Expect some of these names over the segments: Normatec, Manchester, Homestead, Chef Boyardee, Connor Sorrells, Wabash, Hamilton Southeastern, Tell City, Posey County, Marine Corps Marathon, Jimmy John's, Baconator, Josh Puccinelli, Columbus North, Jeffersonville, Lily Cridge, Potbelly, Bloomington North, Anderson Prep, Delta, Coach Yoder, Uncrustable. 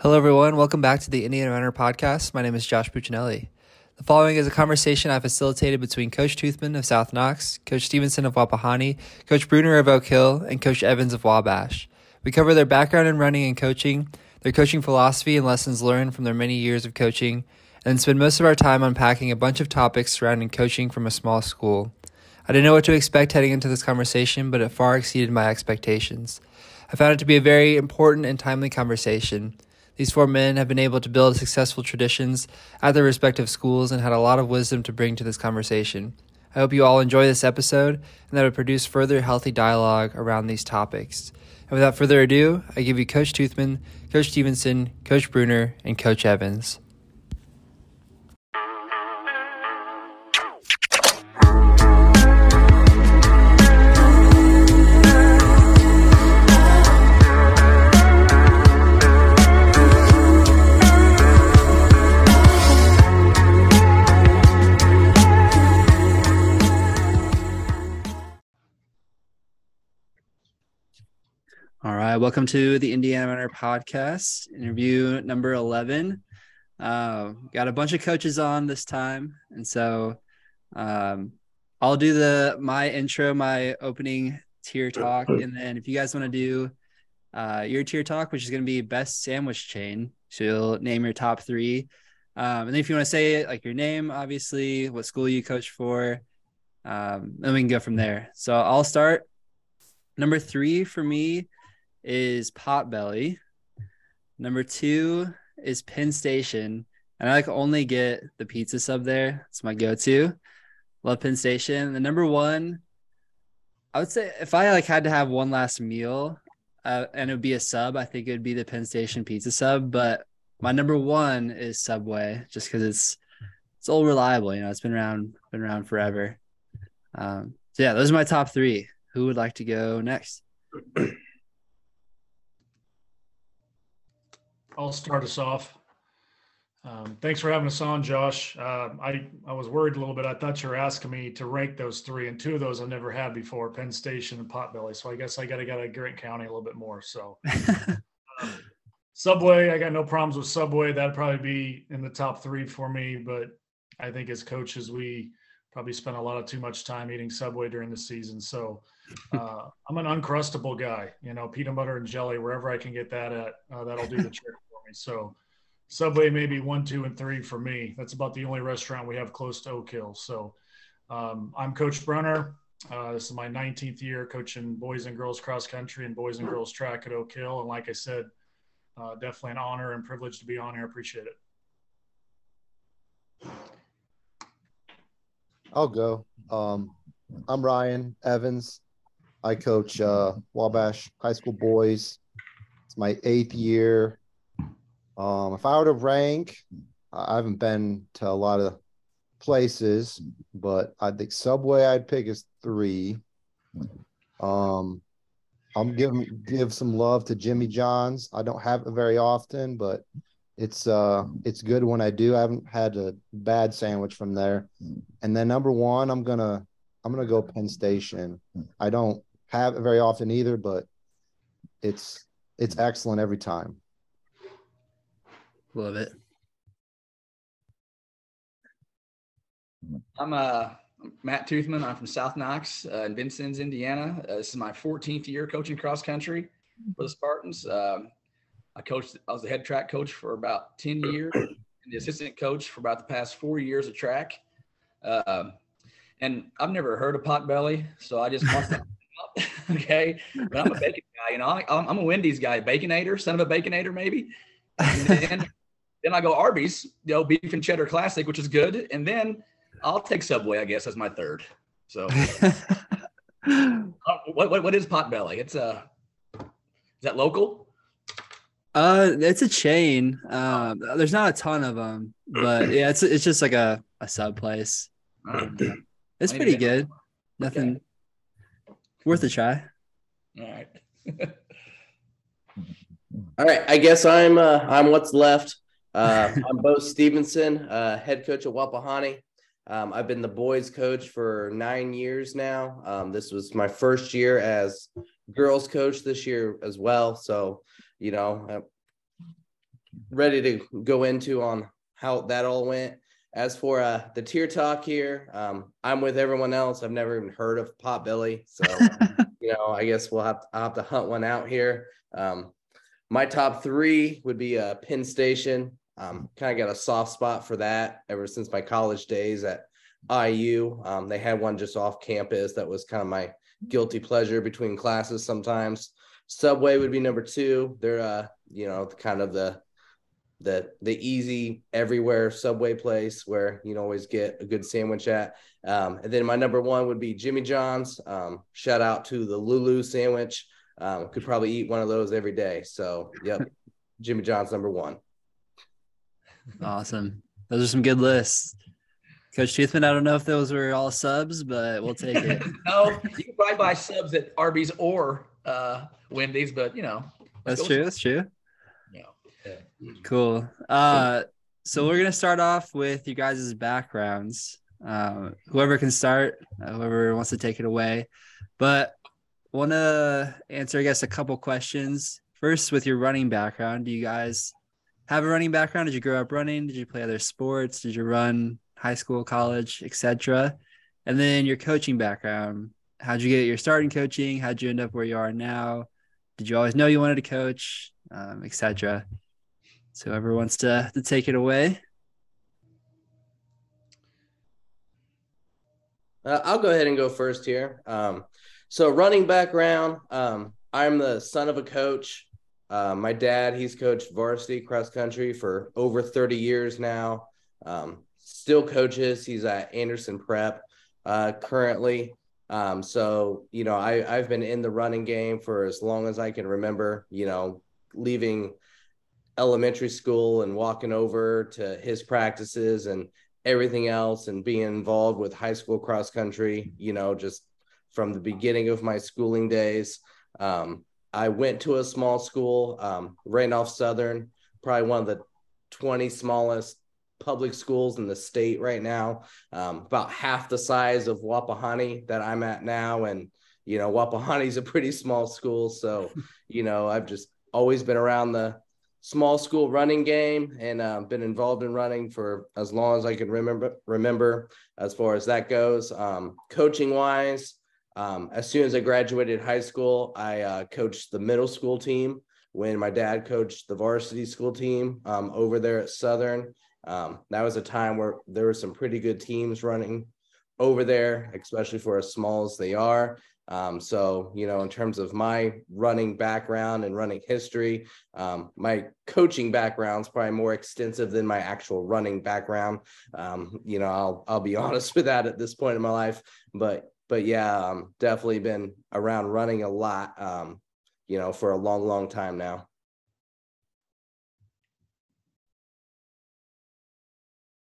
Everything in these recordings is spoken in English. Hello, everyone. Welcome back to the Indiana Runner Podcast. My name is Josh Puccinelli. The following is a conversation I facilitated between Coach Toothman of South Knox, Coach Stevenson of Wapahani, Coach Brunner of Oak Hill, and Coach Evans of Wabash. We cover their background in running and coaching, their coaching philosophy and lessons learned from their many years of coaching, and spend most of our time unpacking a bunch of topics surrounding coaching from a small school. I didn't know what to expect heading into this conversation, but it far exceeded my expectations. I found it to be a very important and timely conversation. These four men have been able to build successful traditions at their respective schools and had a lot of wisdom to bring to this conversation. I hope you all enjoy this episode and that it produce further healthy dialogue around these topics. And without further ado, I give you Coach Toothman, Coach Stevenson, Coach Brunner, and Coach Evans. All right, welcome to the Indiana Runner Podcast, interview number 11. Got a bunch of coaches on this time, and so I'll do my intro, my opening tier talk, and then if you guys want to do your tier talk, which is going to be best sandwich chain, so you'll name your top three, and then if you want to say like your name, obviously, what school you coach for, then we can go from there. So I'll start. Number three for me is Potbelly. Number two is Penn Station, and I only get the pizza sub there. It's my go-to. Love Penn Station. The number one, I would say, if I had to have one last meal, and it would be a sub, I think it would be the Penn Station pizza sub. But my number one is Subway, just because it's old reliable. You know, it's been around forever. So yeah, those are my top three. Who would like to go next? I'll start us off. Thanks for having us on, Josh. I was worried a little bit. I thought you were asking me to rank those three, and two of those I've never had before, Penn Station and Potbelly. So I guess I gotta Grant County a little bit more. So Subway, I got no problems with Subway. That'd probably be in the top three for me. But I think as coaches, we probably spent a lot of too much time eating Subway during the season. So I'm an Uncrustable guy, you know, peanut butter and jelly, wherever I can get that at, that'll do the trick. So Subway maybe 1, 2, and 3 for me. That's about the only restaurant we have close to Oak Hill. So I'm Coach Brunner. This is my 19th year coaching boys and girls cross country and boys and girls track at Oak Hill. And like I said, definitely an honor and privilege to be on here. Appreciate it. I'll go. I'm Ryan Evans. I coach Wabash High School boys. It's my 8th year. If I were to rank, I haven't been to a lot of places, but I think Subway I'd pick is 3. I'm give some love to Jimmy John's. I don't have it very often, but it's good when I do. I haven't had a bad sandwich from there. And then number one, I'm gonna go Penn Station. I don't have it very often either, but it's excellent every time. Love it. I'm Matt Toothman. I'm from South Knox in Vincennes, Indiana. This is my 14th year coaching cross country for the Spartans. I was the head track coach for about 10 years and the assistant coach for about the past 4 years of track. And I've never heard of Potbelly, so I just watched that up. Okay, but I'm a bacon guy. You know, I'm a Wendy's guy, Baconator, son of a Baconator maybe. And then I go Arby's, you know, beef and cheddar classic, which is good. And then I'll take Subway, I guess, as my third. So what is Potbelly? It's is that local? It's a chain. There's not a ton of them, but yeah, it's just like a sub place. It's pretty good. Nothing worth a try. All right. All right, I guess I'm what's left. I'm Bo Stevenson, head coach at Wapahani. I've been the boys coach for 9 years now. This was my first year as girls coach this year as well. So, you know, ready to go into on how that all went. As for the tier talk here, I'm with everyone else. I've never even heard of Potbelly, so you know, I guess I'll have to hunt one out here. My top three would be Penn Station. Kind of got a soft spot for that ever since my college days at IU. They had one just off campus that was kind of my guilty pleasure between classes sometimes. Subway would be number two. They're you know, kind of the easy everywhere Subway place where you can always get a good sandwich at. And then my number one would be Jimmy John's. Shout out to the Lulu sandwich. Could probably eat one of those every day. So yep, Jimmy John's number one. Awesome. Those are some good lists. Coach Toothman, I don't know if those were all subs, but we'll take it. No, you can probably buy subs at Arby's or Wendy's, but you know. That's true. That's true. Yeah. Cool. So we're going to start off with you guys' backgrounds. Whoever can start, whoever wants to take it away. But want to answer, I guess, a couple questions. First, with your running background, do you guys have a running background? Did you grow up running? Did you play other sports? Did you run high school, college, etc.? And then your coaching background. How'd you get your start in coaching? How'd you end up where you are now? Did you always know you wanted to coach, etc.? So whoever wants to take it away. I'll go ahead and go first here. So running background, I'm the son of a coach. My dad, he's coached varsity cross country for over 30 years now. Still coaches. He's at Anderson Prep currently. So, you know, I've been in the running game for as long as I can remember, you know, leaving elementary school and walking over to his practices and everything else and being involved with high school cross country, you know, just from the beginning of my schooling days. I went to a small school, Randolph Southern, probably one of the 20 smallest public schools in the state right now, about half the size of Wapahani that I'm at now. And, you know, Wapahani's a pretty small school. So, you know, I've just always been around the small school running game and been involved in running for as long as I can remember as far as that goes. Coaching wise, as soon as I graduated high school, I coached the middle school team when my dad coached the varsity school team over there at Southern. That was a time where there were some pretty good teams running over there, especially for as small as they are. So, you know, in terms of my running background and running history, my coaching background is probably more extensive than my actual running background. You know, I'll be honest with that at this point in my life, but yeah, definitely been around running a lot, you know, for a long time now.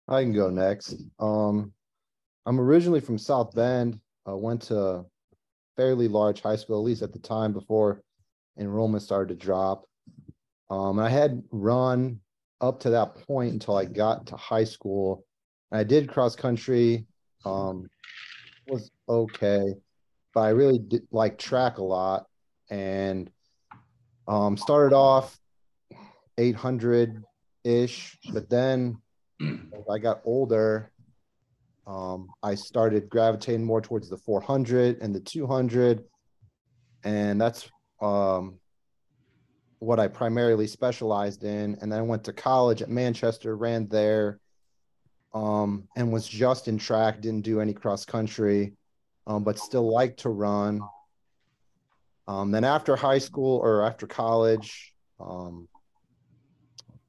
I can go next. I'm originally from South Bend. I went to a fairly large high school, at least at the time before enrollment started to drop. I had run up to that point until I got to high school. I did cross country, was okay, but I really did like track a lot and started off 800-ish, but then as I got older, I started gravitating more towards the 400 and the 200, and that's what I primarily specialized in. And then I went to college at Manchester, ran there, and was just in track, didn't do any cross country, but still liked to run. Then after high school or after college,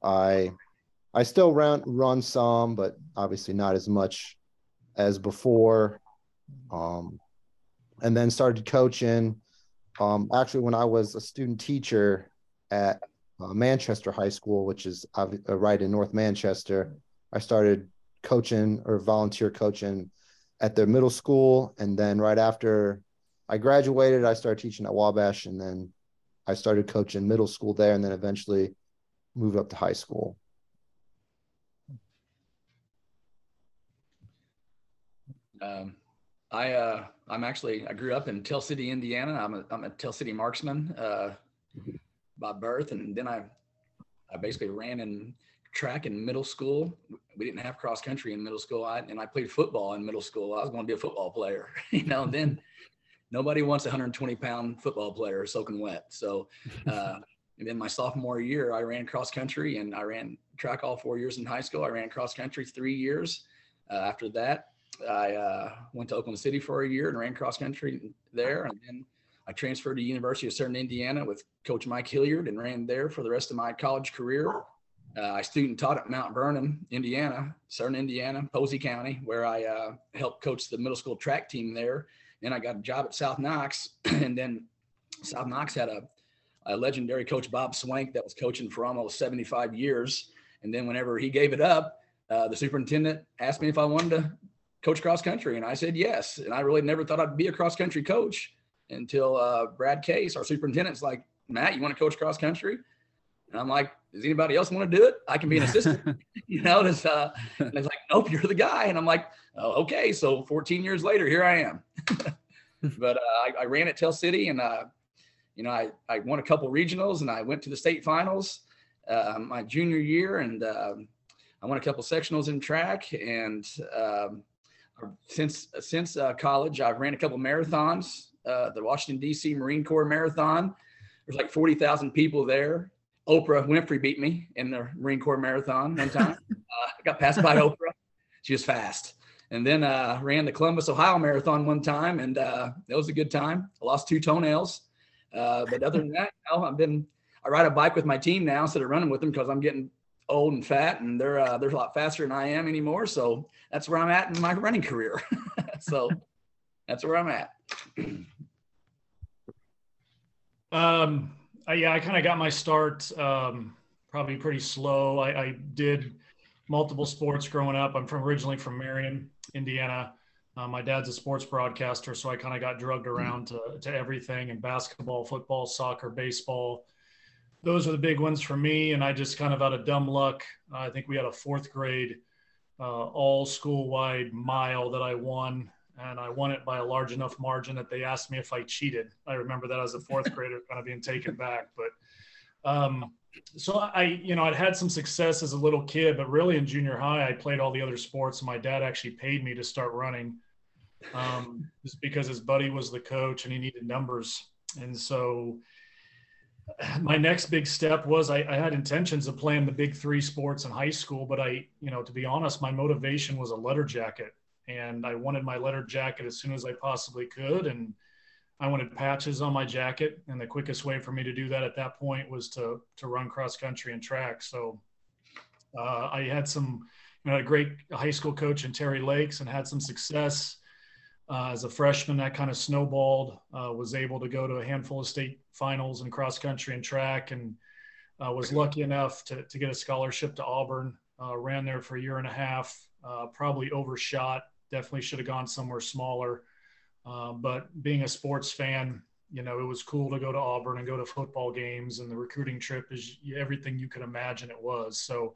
I still run some, but obviously not as much as before. And then started coaching. Actually, when I was a student teacher at Manchester High School, which is right in North Manchester, I started coaching or volunteer coaching at their middle school. And then right after I graduated, I started teaching at Wabash, and then I started coaching middle school there, and then eventually moved up to high school. I grew up in Tell City, Indiana. I'm a Tell City marksman by birth, and then I I basically ran in track in middle school. We didn't have cross country in middle school. And I played football in middle school. I was going to be a football player, you know, and then nobody wants a 120-pound football player soaking wet. So, and then my sophomore year, I ran cross country, and I ran track all 4 years in high school. I ran cross country 3 years. After that, I went to Oakland City for a year and ran cross country there. And then I transferred to University of Southern Indiana with Coach Mike Hilliard and ran there for the rest of my college career. I student taught at Mount Vernon, Indiana, Southern Indiana, Posey County, where I helped coach the middle school track team there. Then I got a job at South Knox, and then South Knox had a legendary coach, Bob Swank, that was coaching for almost 75 years. And then whenever he gave it up, the superintendent asked me if I wanted to coach cross country, and I said yes. And I really never thought I'd be a cross country coach until Brad Case, our superintendent's like, "Matt, you want to coach cross country?" And I'm like, "Does anybody else want to do it? I can be an assistant." You know, and it's like, "Nope, you're the guy." And I'm like, "Oh, okay." So 14 years later, here I am. But I ran at Tell City, and you know, I won a couple regionals, and I went to the state finals my junior year, and I won a couple sectionals in track. And since college, I've ran a couple marathons. The Washington D.C. Marine Corps Marathon. There's like 40,000 people there. Oprah Winfrey beat me in the Marine Corps Marathon one time. I got passed by Oprah. She was fast. And then ran the Columbus, Ohio Marathon one time, and that was a good time. I lost 2 toenails, but other than that, you know, I ride a bike with my team now instead of running with them because I'm getting old and fat, and they're a lot faster than I am anymore. So that's where I'm at in my running career. So that's where I'm at. Yeah, I kind of got my start probably pretty slow. I did multiple sports growing up. I'm originally from Marion, Indiana. My dad's a sports broadcaster, so I kind of got drugged around to everything, and basketball, football, soccer, baseball. Those were the big ones for me, and I just kind of out of dumb luck, I think we had a 4th grade all school-wide mile that I won. And I won it by a large enough margin that they asked me if I cheated. I remember that as a 4th grader kind of being taken back. But so I'd had some success as a little kid, but really in junior high, I played all the other sports. My dad actually paid me to start running just because his buddy was the coach and he needed numbers. And so my next big step was I had intentions of playing the big 3 sports in high school. But to be honest, my motivation was a letter jacket. And I wanted my letter jacket as soon as I possibly could. And I wanted patches on my jacket. And the quickest way for me to do that at that point was to run cross country and track. So I had a great high school coach in Terry Lakes and had some success as a freshman. That kind of snowballed, was able to go to a handful of state finals in cross country and track, and was lucky enough to get a scholarship to Auburn, ran there for a year and a half, probably overshot. Definitely should have gone somewhere smaller. But being a sports fan, you know, it was cool to go to Auburn and go to football games, and the recruiting trip is everything you could imagine it was. So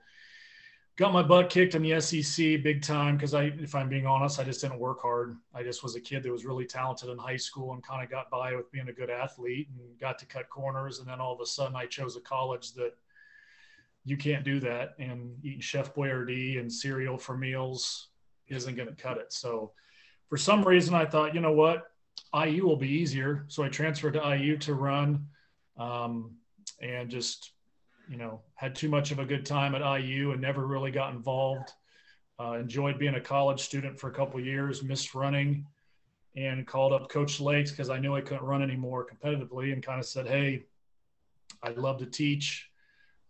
got my butt kicked in the SEC big time because if I'm being honest, I just didn't work hard. I just was a kid that was really talented in high school and kind of got by with being a good athlete and got to cut corners. And then all of a sudden I chose a college that you can't do that, and eating Chef Boyardee and cereal for meals isn't going to cut it. So for some reason I thought, you know what, IU will be easier. So I transferred to IU to run, and just, you know, had too much of a good time at IU and never really got involved. Enjoyed being a college student for a couple of years, missed running, and called up Coach Lakes because I knew I couldn't run anymore competitively, and kind of said, "Hey, I'd love to teach.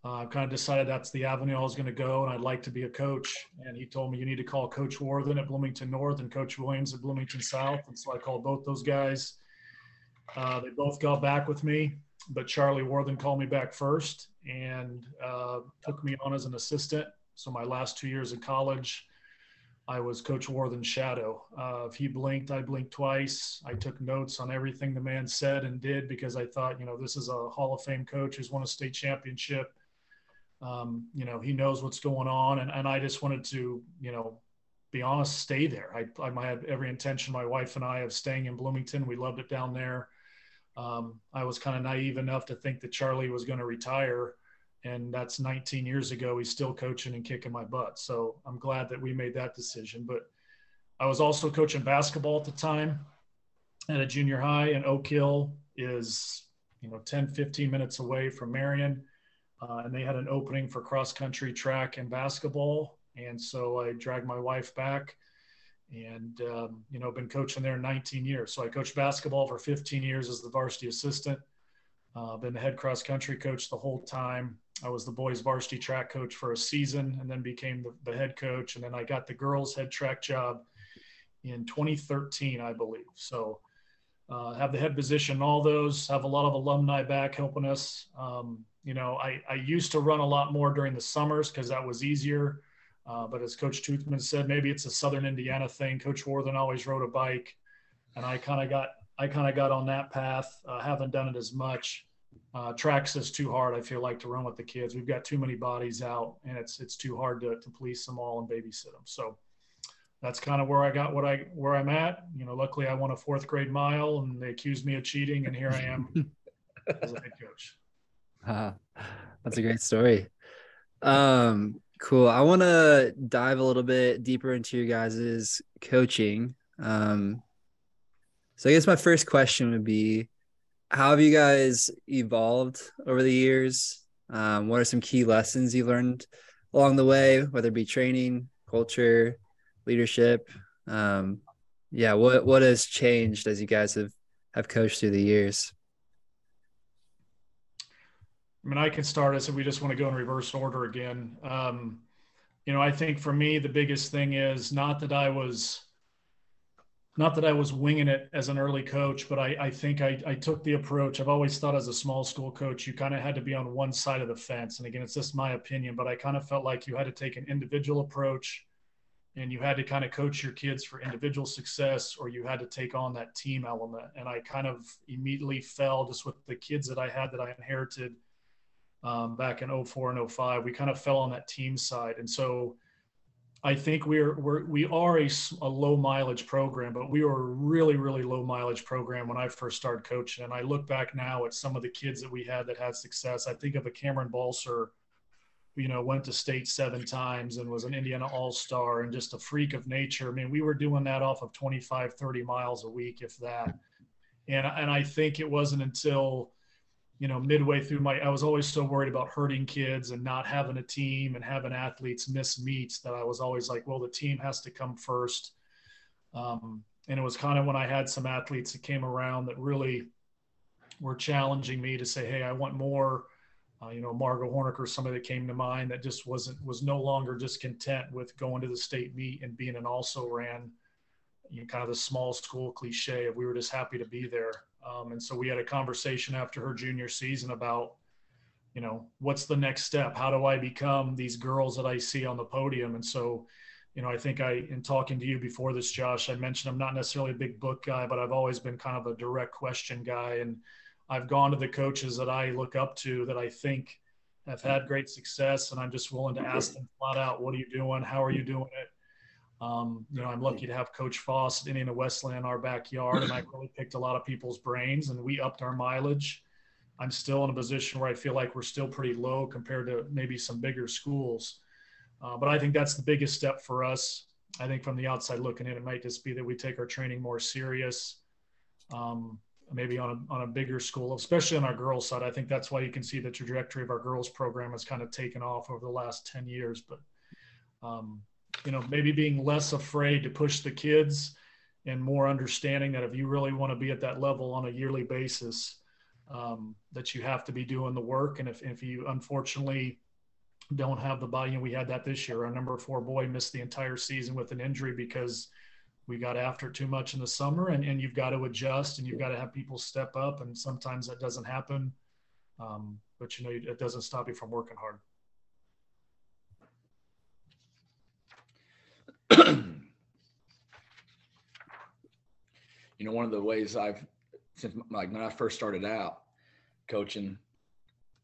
I kind of decided that's the avenue I was going to go, and I'd like to be a coach." And he told me, "You need to call Coach Worthen at Bloomington North and Coach Williams at Bloomington South." And so I called both those guys. They both got back with me, but Charlie Worthen called me back first and took me on as an assistant. So my last 2 years in college, I was Coach Worthen's shadow. If he blinked, I blinked twice. I took notes on everything the man said and did because I thought, you know, this is a Hall of Fame coach who's won a state championship. You know, he knows what's going on. And I just wanted to, you know, be honest, stay there. I had every intention, my wife and I, of staying in Bloomington. We loved it down there. I was kind of naive enough to think that Charlie was going to retire and that's 19 years ago. He's still coaching and kicking my butt. So I'm glad that we made that decision. But I was also coaching basketball at the time at a junior high, and Oak Hill is, 10, 15 minutes away from Marion. And they had an opening for cross-country track and basketball. And so I dragged my wife back and, been coaching there 19 years. So I coached basketball for 15 years as the varsity assistant. Been the head cross-country coach the whole time. I was the boys varsity track coach for a season and then became the head coach. And then I got the girls head track job in 2013, I believe. So have the head position, all those, have a lot of alumni back helping us. I used to run a lot more during the summers because that was easier. But as Coach Toothman said, maybe it's a Southern Indiana thing. Coach Worthen always rode a bike, and I kind of got on that path. Haven't done it as much. Tracks is too hard, I feel like, to run with the kids. We've got too many bodies out, and it's too hard to police them all and babysit them. So that's kind of where I got where I'm at. Luckily I won a 4th grade mile, and they accused me of cheating, and here I am as a head coach. That's a great story. Cool. I want to dive a little bit deeper into your guys' coaching. So I guess my first question would be, how have you guys evolved over the years? What are some key lessons you learned along the way, whether it be training, culture, leadership? What has changed as you guys have coached through the years? I can start us if we just want to go in reverse order again. I think for me, the biggest thing is not that I was winging it as an early coach, but I think I took the approach. I've always thought as a small school coach, you kind of had to be on one side of the fence. And again, it's just my opinion, but I kind of felt like you had to take an individual approach, and you had to kind of coach your kids for individual success, or you had to take on that team element. And I kind of immediately fell just with the kids that I had that I inherited. Back in 04 and 05, we kind of fell on that team side. And so I think we are a low mileage program, but we were a really, really low mileage program when I first started coaching. And I look back now at some of the kids that we had that had success. I think of a Cameron Balser, who, went to state 7 times and was an Indiana All-Star and just a freak of nature. We were doing that off of 25, 30 miles a week, if that. And I think it wasn't until midway through I was always so worried about hurting kids and not having a team and having athletes miss meets that I was always like, well, the team has to come first. And it was kind of when I had some athletes that came around that really were challenging me to say, hey, I want more, Margot Horniker, somebody that came to mind that just was no longer just content with going to the state meet and being an also ran, kind of the small school cliche of we were just happy to be there. And so we had a conversation after her junior season about, what's the next step? How do I become these girls that I see on the podium? And so, I think in talking to you before this, Josh, I mentioned I'm not necessarily a big book guy, but I've always been kind of a direct question guy. And I've gone to the coaches that I look up to that I think have had great success. And I'm just willing to ask them flat out, what are you doing? How are you doing it? I'm lucky to have Coach Foss at Indiana Wesleyan in our backyard, and I really picked a lot of people's brains, and we upped our mileage. I'm still in a position where I feel like we're still pretty low compared to maybe some bigger schools. But I think that's the biggest step for us. I think from the outside looking in, it might just be that we take our training more serious, maybe on a bigger school, especially on our girls' side. I think that's why you can see the trajectory of our girls' program has kind of taken off over the last 10 years. But maybe being less afraid to push the kids and more understanding that if you really want to be at that level on a yearly basis, that you have to be doing the work. And if you unfortunately don't have the body, and we had that this year, our number 4 boy missed the entire season with an injury because we got after too much in the summer, and you've got to adjust, and you've got to have people step up. And sometimes that doesn't happen. But it doesn't stop you from working hard. One of the ways when I first started out coaching,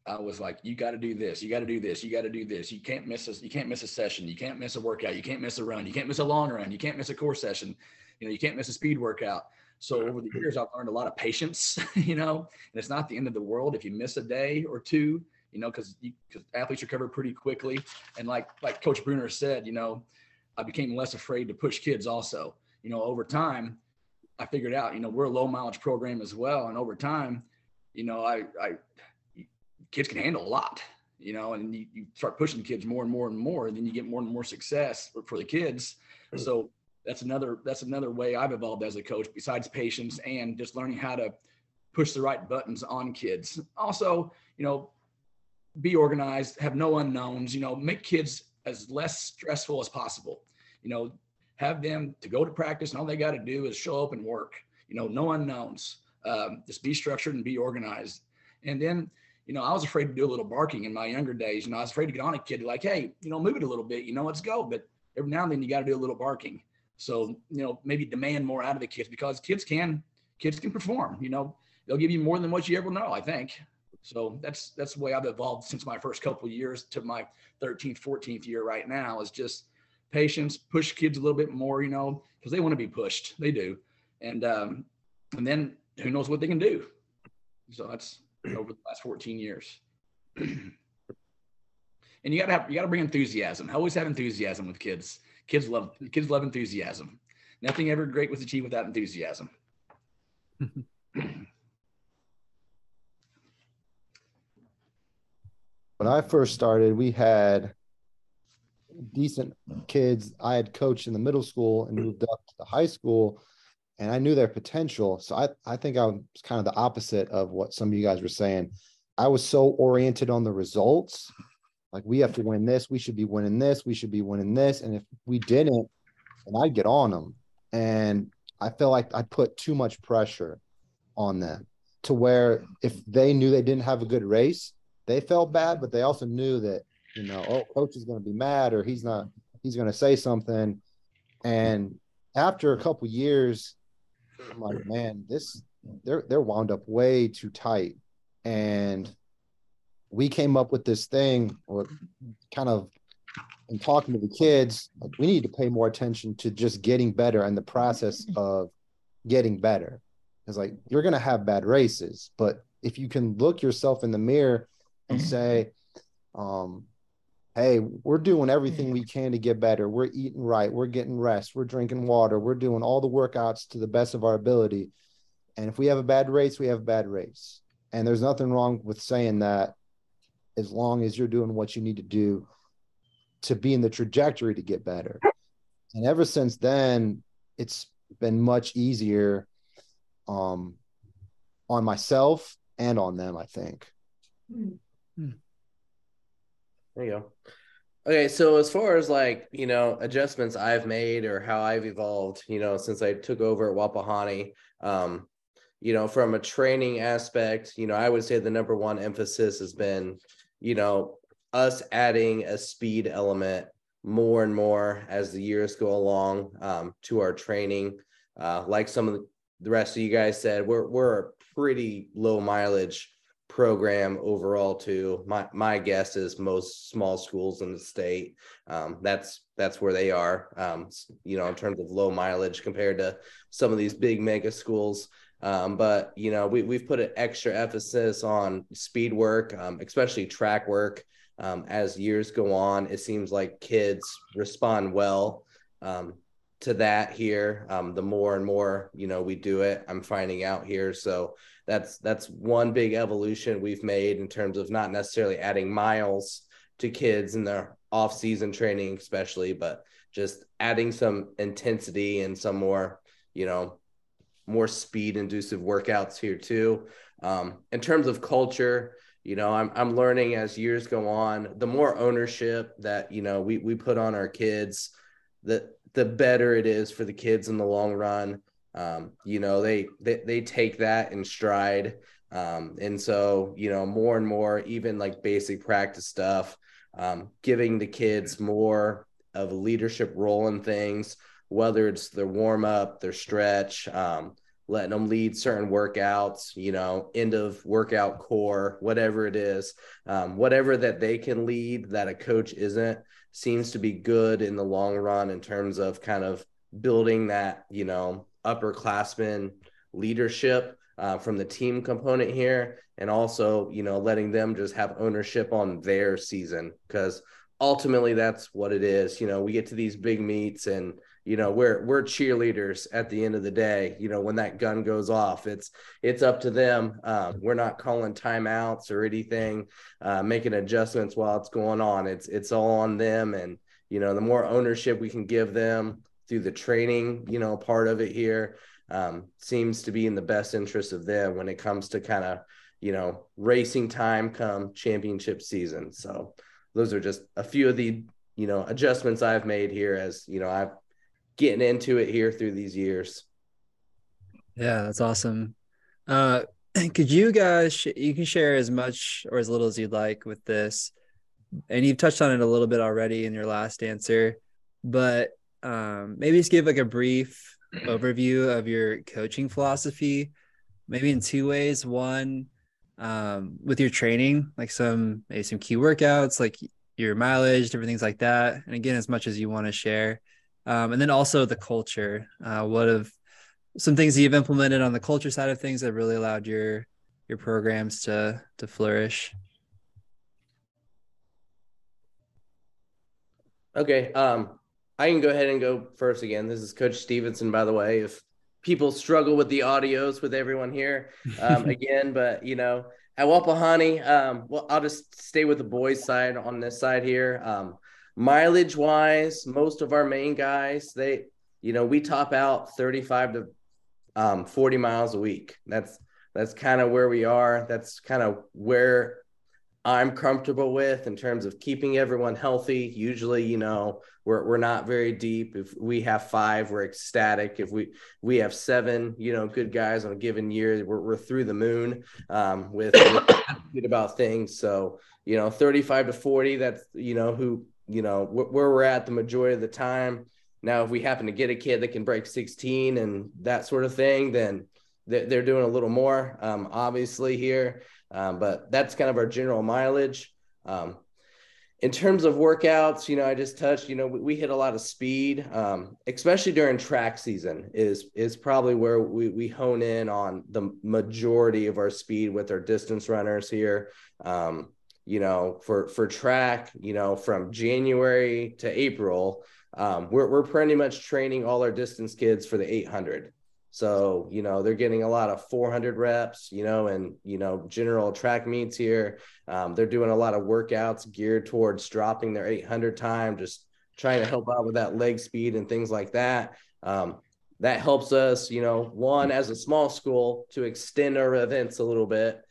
I was like, you got to do this, you got to do this, you got to do this. You can't miss a session. You can't miss a workout. You can't miss a run. You can't miss a long run. You can't miss a core session. You can't miss a speed workout. So over the years, I've learned a lot of patience, and it's not the end of the world. If you miss a day or two, you know, because athletes recover pretty quickly. And like Coach Brunner said, you know, I became less afraid to push kids also. You know, over time, I figured out, you know, we're a low mileage program as well. And over time, you know, kids can handle a lot, you know, and you start pushing kids more and more and more, and then you get more and more success for the kids. So that's another way I've evolved as a coach, besides patience and just learning how to push the right buttons on kids. Also, you know, be organized, have no unknowns, you know, make kids as less stressful as possible, you know, have them to go to practice and all they got to do is show up and work, you know, no unknowns, just be structured and be organized. And then, you know, I was afraid to do a little barking in my younger days. You know, I was afraid to get on a kid like, hey, you know, move it a little bit, you know, let's go. But every now and then you got to do a little barking. So, you know, maybe demand more out of the kids, because kids can perform, you know, they'll give you more than what you ever know, I think. So that's the way I've evolved since my first couple of years to my 13th, 14th year right now, is just patience, push kids a little bit more, you know, because they want to be pushed. They do. And then who knows what they can do. So that's over the last 14 years. And you gotta bring enthusiasm. I always have enthusiasm with kids. Kids love enthusiasm. Nothing ever great was achieved without enthusiasm. When I first started, we had decent kids. I had coached in the middle school and moved up to the high school, and I knew their potential. So I think I was kind of the opposite of what some of you guys were saying. I was so oriented on the results. Like, we have to win this. We should be winning this. We should be winning this. And if we didn't, and I'd get on them. And I felt like I put too much pressure on them, to where if they knew they didn't have a good race, they felt bad, but they also knew that, you know, oh, coach is going to be mad, or he's going to say something. And after a couple of years, I'm like, man, they're wound up way too tight. And we came up with this thing, or kind of in talking to the kids, like, we need to pay more attention to just getting better and the process of getting better. It's like, you're going to have bad races, but if you can look yourself in the mirror and say, hey, we're doing everything we can to get better. We're eating right. We're getting rest. We're drinking water. We're doing all the workouts to the best of our ability. And if we have a bad race, we have a bad race. And there's nothing wrong with saying that, as long as you're doing what you need to do to be in the trajectory to get better. And ever since then, it's been much easier on myself and on them, I think. There you go. Okay, so as far as, like, you know, adjustments I've made or how I've evolved, you know, since I took over at Wapahani, you know, from a training aspect, you know, I would say the number one emphasis has been, you know, us adding a speed element more and more as the years go along to our training. Like some of the rest of you guys said, we're a pretty low mileage program overall too. My guess is most small schools in the state, that's where they are, you know, in terms of low mileage compared to some of these big mega schools. But, you know, we've put an extra emphasis on speed work, especially track work. As years go on, it seems like kids respond well to that here. The more and more, you know, we do it, I'm finding out here. So that's one big evolution we've made in terms of not necessarily adding miles to kids in their off-season training, especially, but just adding some intensity and some more, you know, more speed inducive workouts here too. In terms of culture, you know, I'm learning as years go on, the more ownership that, you know, we put on our kids, the better it is for the kids in the long run. You know, they take that in stride. And so, you know, more and more, even like basic practice stuff, giving the kids more of a leadership role in things, whether it's their warm up, their stretch, letting them lead certain workouts, you know, end of workout core, whatever it is, whatever that they can lead that a coach isn't, seems to be good in the long run in terms of kind of building that, you know, upperclassman leadership from the team component here, and also, you know, letting them just have ownership on their season, because ultimately that's what it is. You know, we get to these big meets and, you know, we're cheerleaders at the end of the day. You know, when that gun goes off, it's up to them. We're not calling timeouts or anything, making adjustments while it's going on. It's all on them. And, you know, the more ownership we can give them through the training, you know, part of it here, seems to be in the best interest of them when it comes to kind of, you know, racing time come championship season. So those are just a few of the, you know, adjustments I've made here as, you know, I've getting into it here through these years. Yeah, that's awesome. Could you guys, you can share as much or as little as you'd like with this, and you've touched on it a little bit already in your last answer, but maybe just give like a brief overview of your coaching philosophy, maybe in two ways. One, with your training, like maybe some key workouts, like your mileage, different things like that. And again, as much as you want to share. And then also the culture, what have some things that you've implemented on the culture side of things that really allowed your programs to flourish? Okay. I can go ahead and go first again. This is Coach Stevenson, by the way, if people struggle with the audios with everyone here, again, but you know, at Wapahani, well, I'll just stay with the boys side on this side here. Mileage wise, most of our main guys, they, you know, we top out 35 to 40 miles a week. That's kind of where we are. That's kind of where I'm comfortable with in terms of keeping everyone healthy. Usually, you know, we're not very deep. If we have 5, we're ecstatic. If we have 7, you know, good guys on a given year, we're through the moon with about things. So, you know, 35 to 40, that's, you know, who, you know, where we're at the majority of the time. Now, if we happen to get a kid that can break 16 and that sort of thing, then they're doing a little more, obviously here. But that's kind of our general mileage. In terms of workouts, you know, I just touched, you know, we hit a lot of speed, especially during track season is probably where we hone in on the majority of our speed with our distance runners here. You know, for track, you know, from January to April, we're pretty much training all our distance kids for the 800. So, you know, they're getting a lot of 400 reps, you know, and, you know, general track meets here. They're doing a lot of workouts geared towards dropping their 800 time, just trying to help out with that leg speed and things like that. That helps us, you know, one, as a small school, to extend our events a little bit.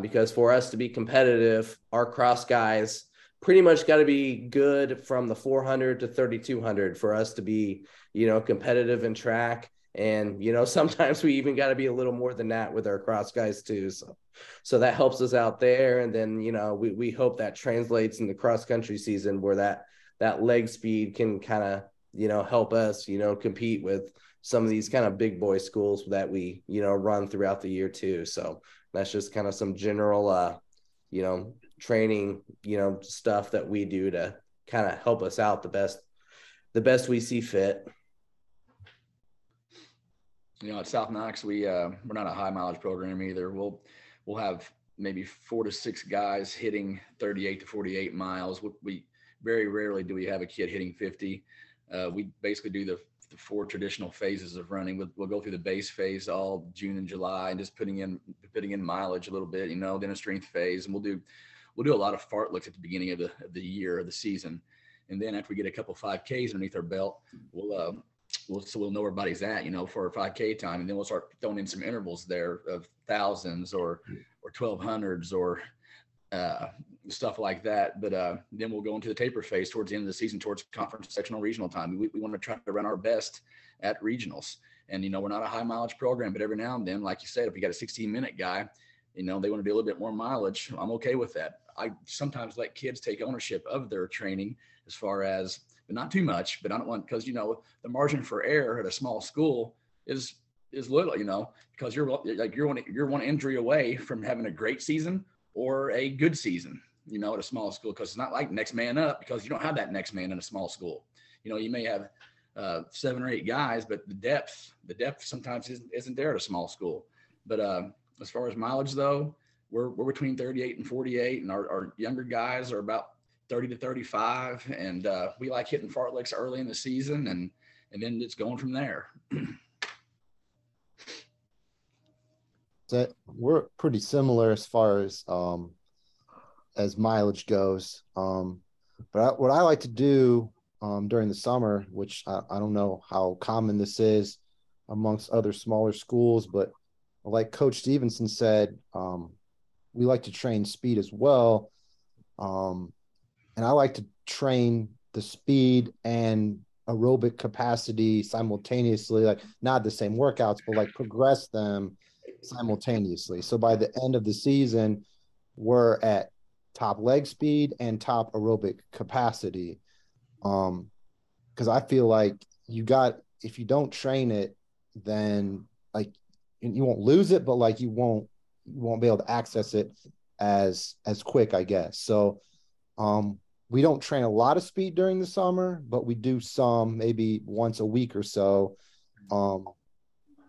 Because for us to be competitive, our cross guys pretty much got to be good from the 400 to 3200 for us to be, you know, competitive in track. And, you know, sometimes we even got to be a little more than that with our cross guys too. So that helps us out there. And then, you know, we hope that translates in the cross country season where that leg speed can kind of, you know, help us, you know, compete with some of these kind of big boy schools that we, you know, run throughout the year too. So that's just kind of some general, you know, training, you know, stuff that we do to kind of help us out the best we see fit. You know, at South Knox, we're not a high mileage program either. We'll have maybe 4 to 6 guys hitting 38 to 48 miles. We very rarely do we have a kid hitting 50. We basically do the 4 traditional phases of running. We'll go through the base phase all June and July and just putting in mileage a little bit, you know, then a strength phase. And we'll do a lot of fartleks at the beginning of the year or the season. And then after we get a couple 5Ks underneath our belt, we'll know where everybody's at, you know, for a 5K time. And then we'll start throwing in some intervals there of thousands or 1200s or stuff like that. But then we'll go into the taper phase towards the end of the season, towards conference, sectional, regional time. We want to try to run our best at regionals. And, you know, we're not a high mileage program, but every now and then, like you said, if you got a 16-minute guy, you know, they want to do a little bit more mileage. I'm okay with that. I sometimes let kids take ownership of their training as far as, but not too much, but I don't want, because, you know, the margin for error at a small school is little, you know, because you're one injury away from having a great season or a good season, you know, at a small school, because it's not like next man up, because you don't have that next man in a small school. You know, you may have 7 or 8 guys, but the depth sometimes isn't there at a small school. But as far as mileage, though, we're between 38 and 48, and our younger guys are about 30 to 35, and we like hitting fartleks early in the season, and then it's going from there. So we're pretty similar as far as mileage goes. But what I like to do during the summer, which I don't know how common this is amongst other smaller schools, but like Coach Stevenson said, we like to train speed as well. And I like to train the speed and aerobic capacity simultaneously, like not the same workouts, but like progress them simultaneously. So by the end of the season, we're at top leg speed and top aerobic capacity. Because I feel like if you don't train it, then like you won't lose it, but like you won't be able to access it as quick, I guess. So we don't train a lot of speed during the summer, but we do some, maybe once a week or so,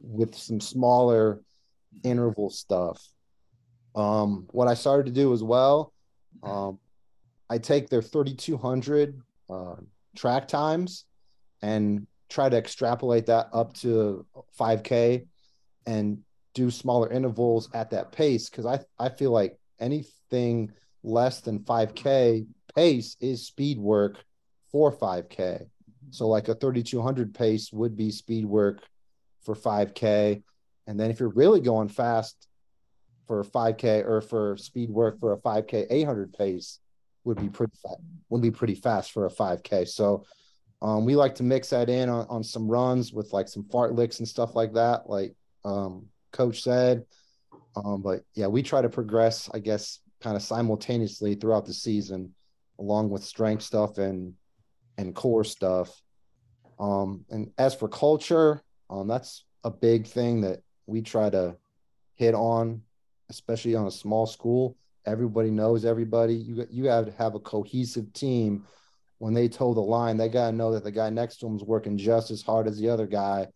with some smaller interval stuff. What I started to do as well, I take their 3,200 track times and try to extrapolate that up to 5K and do smaller intervals at that pace, because I feel like anything less than 5K pace is speed work for 5K. So like a 3,200 pace would be speed work for 5K. And then if you're really going fast for 5K, or for speed work for a 5K, 800 pace would be pretty fast for a 5K. So we like to mix that in on some runs with like some fartlicks and stuff like that, like Coach said. But yeah, we try to progress, I guess, kind of simultaneously throughout the season, along with strength stuff and core stuff. And as for culture, that's a big thing that we try to hit on, especially on a small school. Everybody knows everybody. You have to have a cohesive team. When they toe the line, they got to know that the guy next to them is working just as hard as the other guy.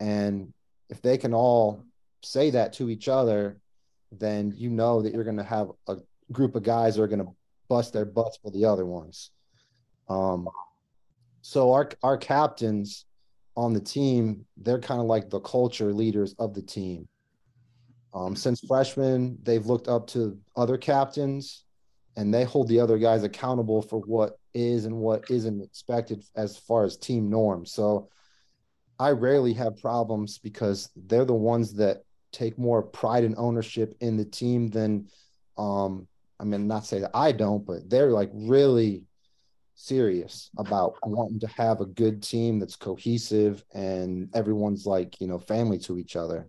And if they can all say that to each other, then you know that you're going to have a group of guys that are going to bust their butts for the other ones. So our captains on the team, they're kind of like the culture leaders of the team. Since freshmen, they've looked up to other captains, and they hold the other guys accountable for what is and what isn't expected as far as team norms. So I rarely have problems because they're the ones that take more pride and ownership in the team than, I mean, not say that I don't, but they're like really serious about wanting to have a good team that's cohesive and everyone's like, family to each other.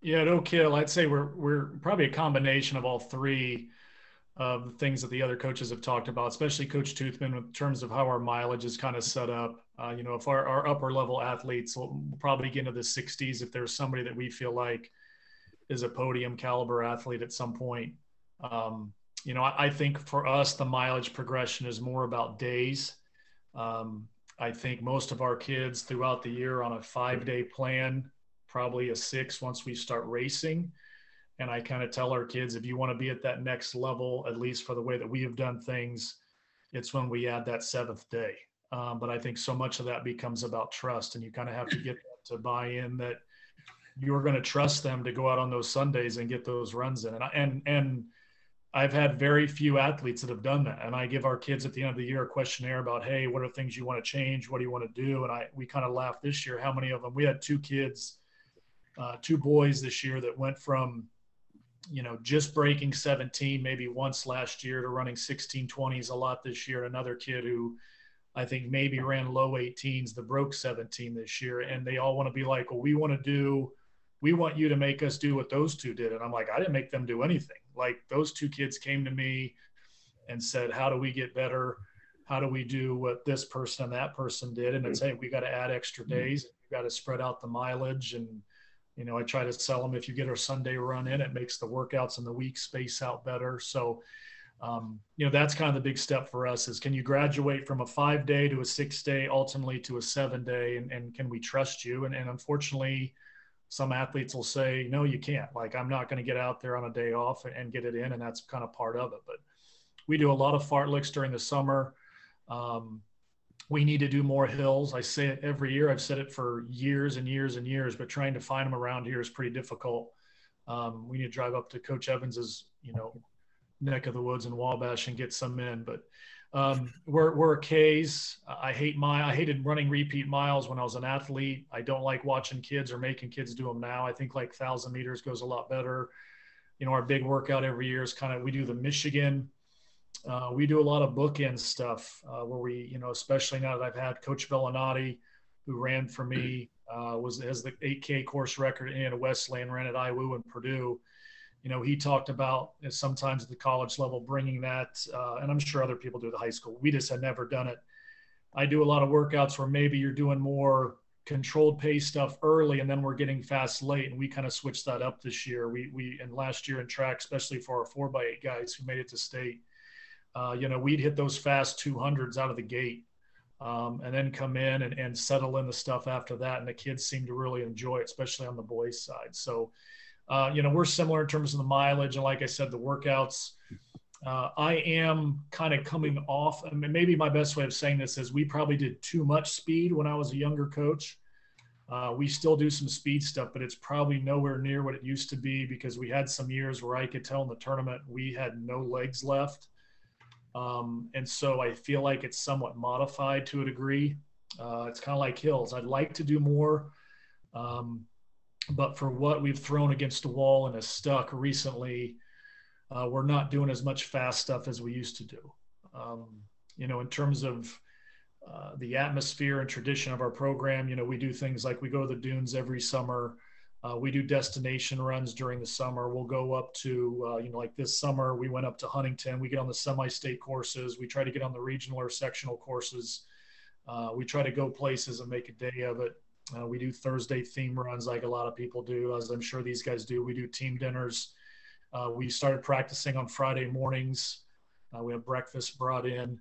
Yeah, at Oak Hill, I'd say we're probably a combination of all three of the things that the other coaches have talked about, especially Coach Toothman, in terms of how our mileage is kind of set up. If our upper level athletes will probably get into the 60s, if there's somebody that we feel like is a podium caliber athlete at some point. I think for us, the mileage progression is more about days. I think most of our kids throughout the year on a 5-day plan, probably a 6 once we start racing. And I kind of tell our kids, if you want to be at that next level, at least for the way that we have done things, it's when we add that 7th day. But I think so much of that becomes about trust, and you kind of have to get to buy in that you're going to trust them to go out on those Sundays and get those runs in. And I've had very few athletes that have done that. And I give our kids at the end of the year a questionnaire about, hey, what are things you want to change? What do you want to do? And we kind of laughed this year, how many of them, we had 2 kids, 2 boys this year that went from, just breaking 17 maybe once last year to running 16:20s a lot this year. Another kid who I think maybe ran low 18s that broke 17 this year. And they all want to be like, well, we want you to make us do what those 2 did. And I'm like, I didn't make them do anything. Like, those 2 kids came to me and said, how do we get better? How do we do what this person and that person did? And it's, hey, we got to add extra days. We got to spread out the mileage. And I try to sell them, if you get our Sunday run in, it makes the workouts and the week space out better. So you know, that's kind of the big step for us is, can you graduate from a 5-day to a 6-day, ultimately to a 7-day, and can we trust you? And unfortunately, some athletes will say, no, you can't. Like, I'm not going to get out there on a day off and get it in. And that's kind of part of it. But we do a lot of fartlicks during the summer. We need to do more hills. I say it every year. I've said it for years and years and years, but trying to find them around here is pretty difficult. We need to drive up to Coach Evans's, you know, neck of the woods in Wabash and get some in, but we're K's. I hated running repeat miles when I was an athlete. I don't like watching kids or making kids do them now. I think like 1,000 meters goes a lot better. You know, our big workout every year is kind of, we do the Michigan. We do a lot of bookend stuff where we, you know, especially now that I've had Coach Bellinati, who ran for me, has the 8K course record in Indiana Wesleyan, ran at IU and Purdue. You know, he talked about sometimes at the college level bringing that, and I'm sure other people do at the high school. We just had never done it. I do a lot of workouts where maybe you're doing more controlled pace stuff early, and then we're getting fast late, and we kind of switched that up this year. We and last year in track, especially for our 4x8 guys who made it to state, you know, we'd hit those fast 200s out of the gate, and then come in and settle in the stuff after that. And the kids seem to really enjoy it, especially on the boys' side. So, you know, we're similar in terms of the mileage. And like I said, the workouts, I am kind of coming off. I mean, maybe my best way of saying this is we probably did too much speed when I was a younger coach. We still do some speed stuff, but it's probably nowhere near what it used to be, because we had some years where I could tell in the tournament we had no legs left. And so I feel like it's somewhat modified to a degree. It's kind of like hills. I'd like to do more, but for what we've thrown against the wall and has stuck recently, we're not doing as much fast stuff as we used to do. You know, in terms of the atmosphere and tradition of our program, you know, we do things like we go to the dunes every summer. We do destination runs during the summer. We'll go up to, you know, like this summer, we went up to Huntington. We get on the semi-state courses. We try to get on the regional or sectional courses. We try to go places and make a day of it. We do Thursday theme runs like a lot of people do, as I'm sure these guys do. We do team dinners. We started practicing on Friday mornings. We have breakfast brought in.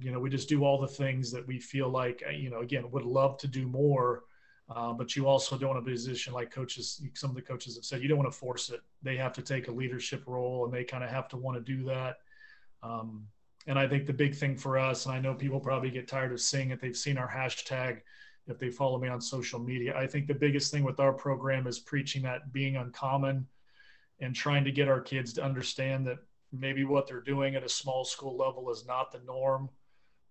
You know, we just do all the things that we feel like, you know, again, would love to do more. But you also don't want a position like coaches, some of the coaches have said, you don't want to force it. They have to take a leadership role and they kind of have to want to do that. And I think the big thing for us, and I know people probably get tired of seeing it, they've seen our hashtag if they follow me on social media. I think the biggest thing with our program is preaching that being uncommon and trying to get our kids to understand that maybe what they're doing at a small school level is not the norm.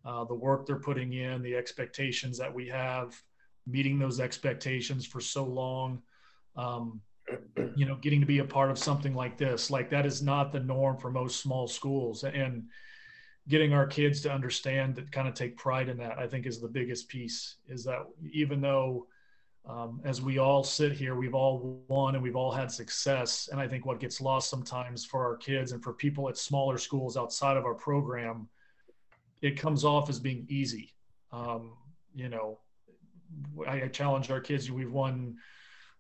The work they're putting in, the expectations that we have, meeting those expectations for so long, you know, getting to be a part of something like this, like that is not the norm for most small schools, and getting our kids to understand that, kind of take pride in that, I think is the biggest piece, is that even though as we all sit here, we've all won and we've all had success. And I think what gets lost sometimes for our kids and for people at smaller schools outside of our program, it comes off as being easy. You know, I challenge our kids. We've won,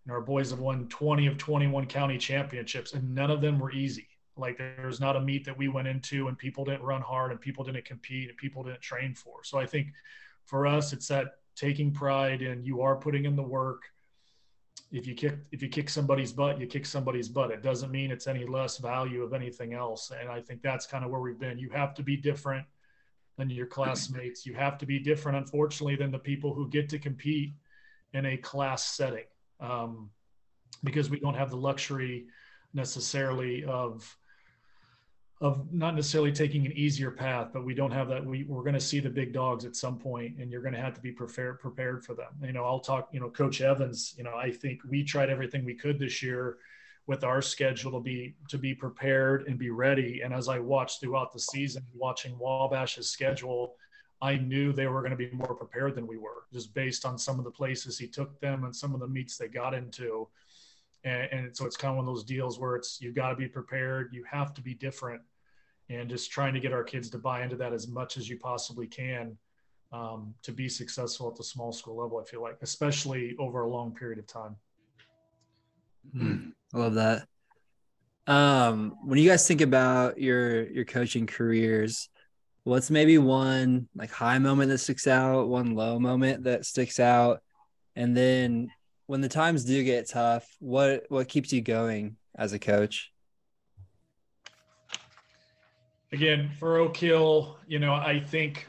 and our boys have won 20 of 21 county championships, and none of them were easy. Like, there's not a meet that we went into and people didn't run hard and people didn't compete and people didn't train for. So I think for us, it's that taking pride in, you are putting in the work. If you kick somebody's butt, you kick somebody's butt. It doesn't mean it's any less value of anything else. And I think that's kind of where we've been. You have to be different than your classmates. You have to be different, unfortunately, than the people who get to compete in a class setting, because we don't have the luxury necessarily of not necessarily taking an easier path, but we don't have that. We're going to see the big dogs at some point, and you're going to have to be prepared for them. You know, I'll talk, you know, Coach Evans, you know, I think we tried everything we could this year with our schedule to be prepared and be ready. And as I watched throughout the season, watching Wabash's schedule, I knew they were going to be more prepared than we were, just based on some of the places he took them and some of the meets they got into. And so it's kind of one of those deals where it's, you've got to be prepared, you have to be different, and just trying to get our kids to buy into that as much as you possibly can, to be successful at the small school level, I feel like, especially over a long period of time. I love that. When you guys think about your coaching careers, what's maybe one like high moment that sticks out, one low moment that sticks out, and then when the times do get tough, what keeps you going as a coach? Again, for Oak Hill, I think,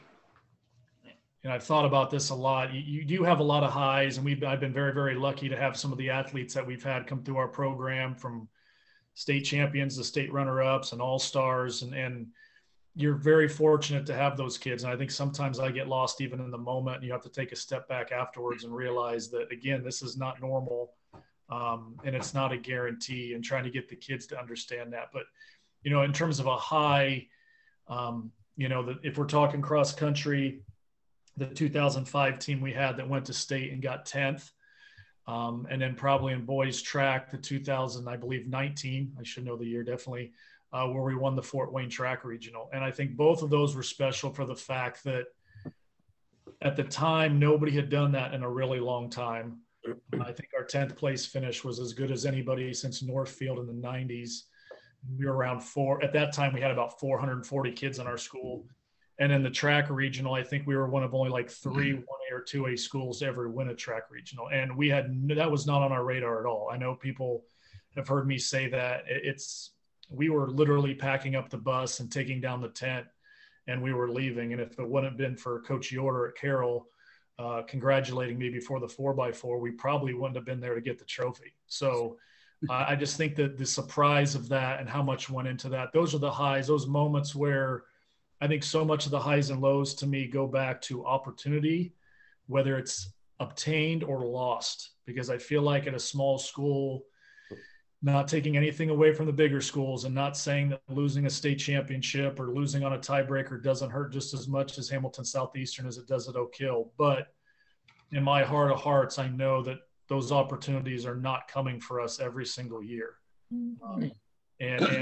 and I've thought about this a lot, you do have a lot of highs, and I've been very, very lucky to have some of the athletes that we've had come through our program, from state champions to state runner-ups and all-stars, and you're very fortunate to have those kids. And I think sometimes I get lost even in the moment, and you have to take a step back afterwards and realize that, again, this is not normal, and it's not a guarantee, and trying to get the kids to understand that. But in terms of a high, if we're talking cross country, the 2005 team we had that went to state and got 10th, and then probably in boys track, the 2019, I should know the year definitely, where we won the Fort Wayne Track Regional. And I think both of those were special for the fact that at the time, nobody had done that in a really long time. I think our 10th place finish was as good as anybody since Northfield in the 90s. We were around four. At that time, we had about 440 kids in our school. And in the track regional, I think we were one of only like three 1A or 2A schools to ever win a track regional. And that was not on our radar at all. I know people have heard me say that. We were literally packing up the bus and taking down the tent, and we were leaving. And if it wouldn't have been for Coach Yoder at Carroll congratulating me before the 4x4, we probably wouldn't have been there to get the trophy. So I just think that the surprise of that and how much went into that, those are the highs, those moments where I think so much of the highs and lows to me go back to opportunity, whether it's obtained or lost, because I feel like at a small school, not taking anything away from the bigger schools and not saying that losing a state championship or losing on a tiebreaker doesn't hurt just as much as Hamilton Southeastern as it does at Oak Hill. But in my heart of hearts, I know that those opportunities are not coming for us every single year. And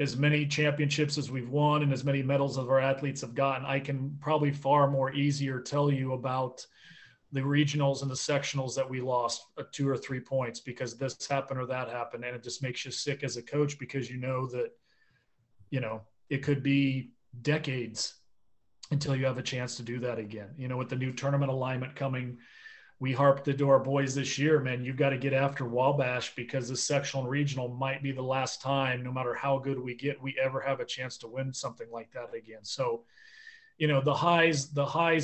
as many championships as we've won and as many medals as our athletes have gotten, I can probably far more easier tell you about the regionals and the sectionals that we lost 2 or 3 points because this happened or that happened. And it just makes you sick as a coach because you know that, it could be decades until you have a chance to do that again. With the new tournament alignment coming, we harped it to our boys this year, man, you've got to get after Wabash because this sectional and regional might be the last time, no matter how good we get, we ever have a chance to win something like that again. So, the highs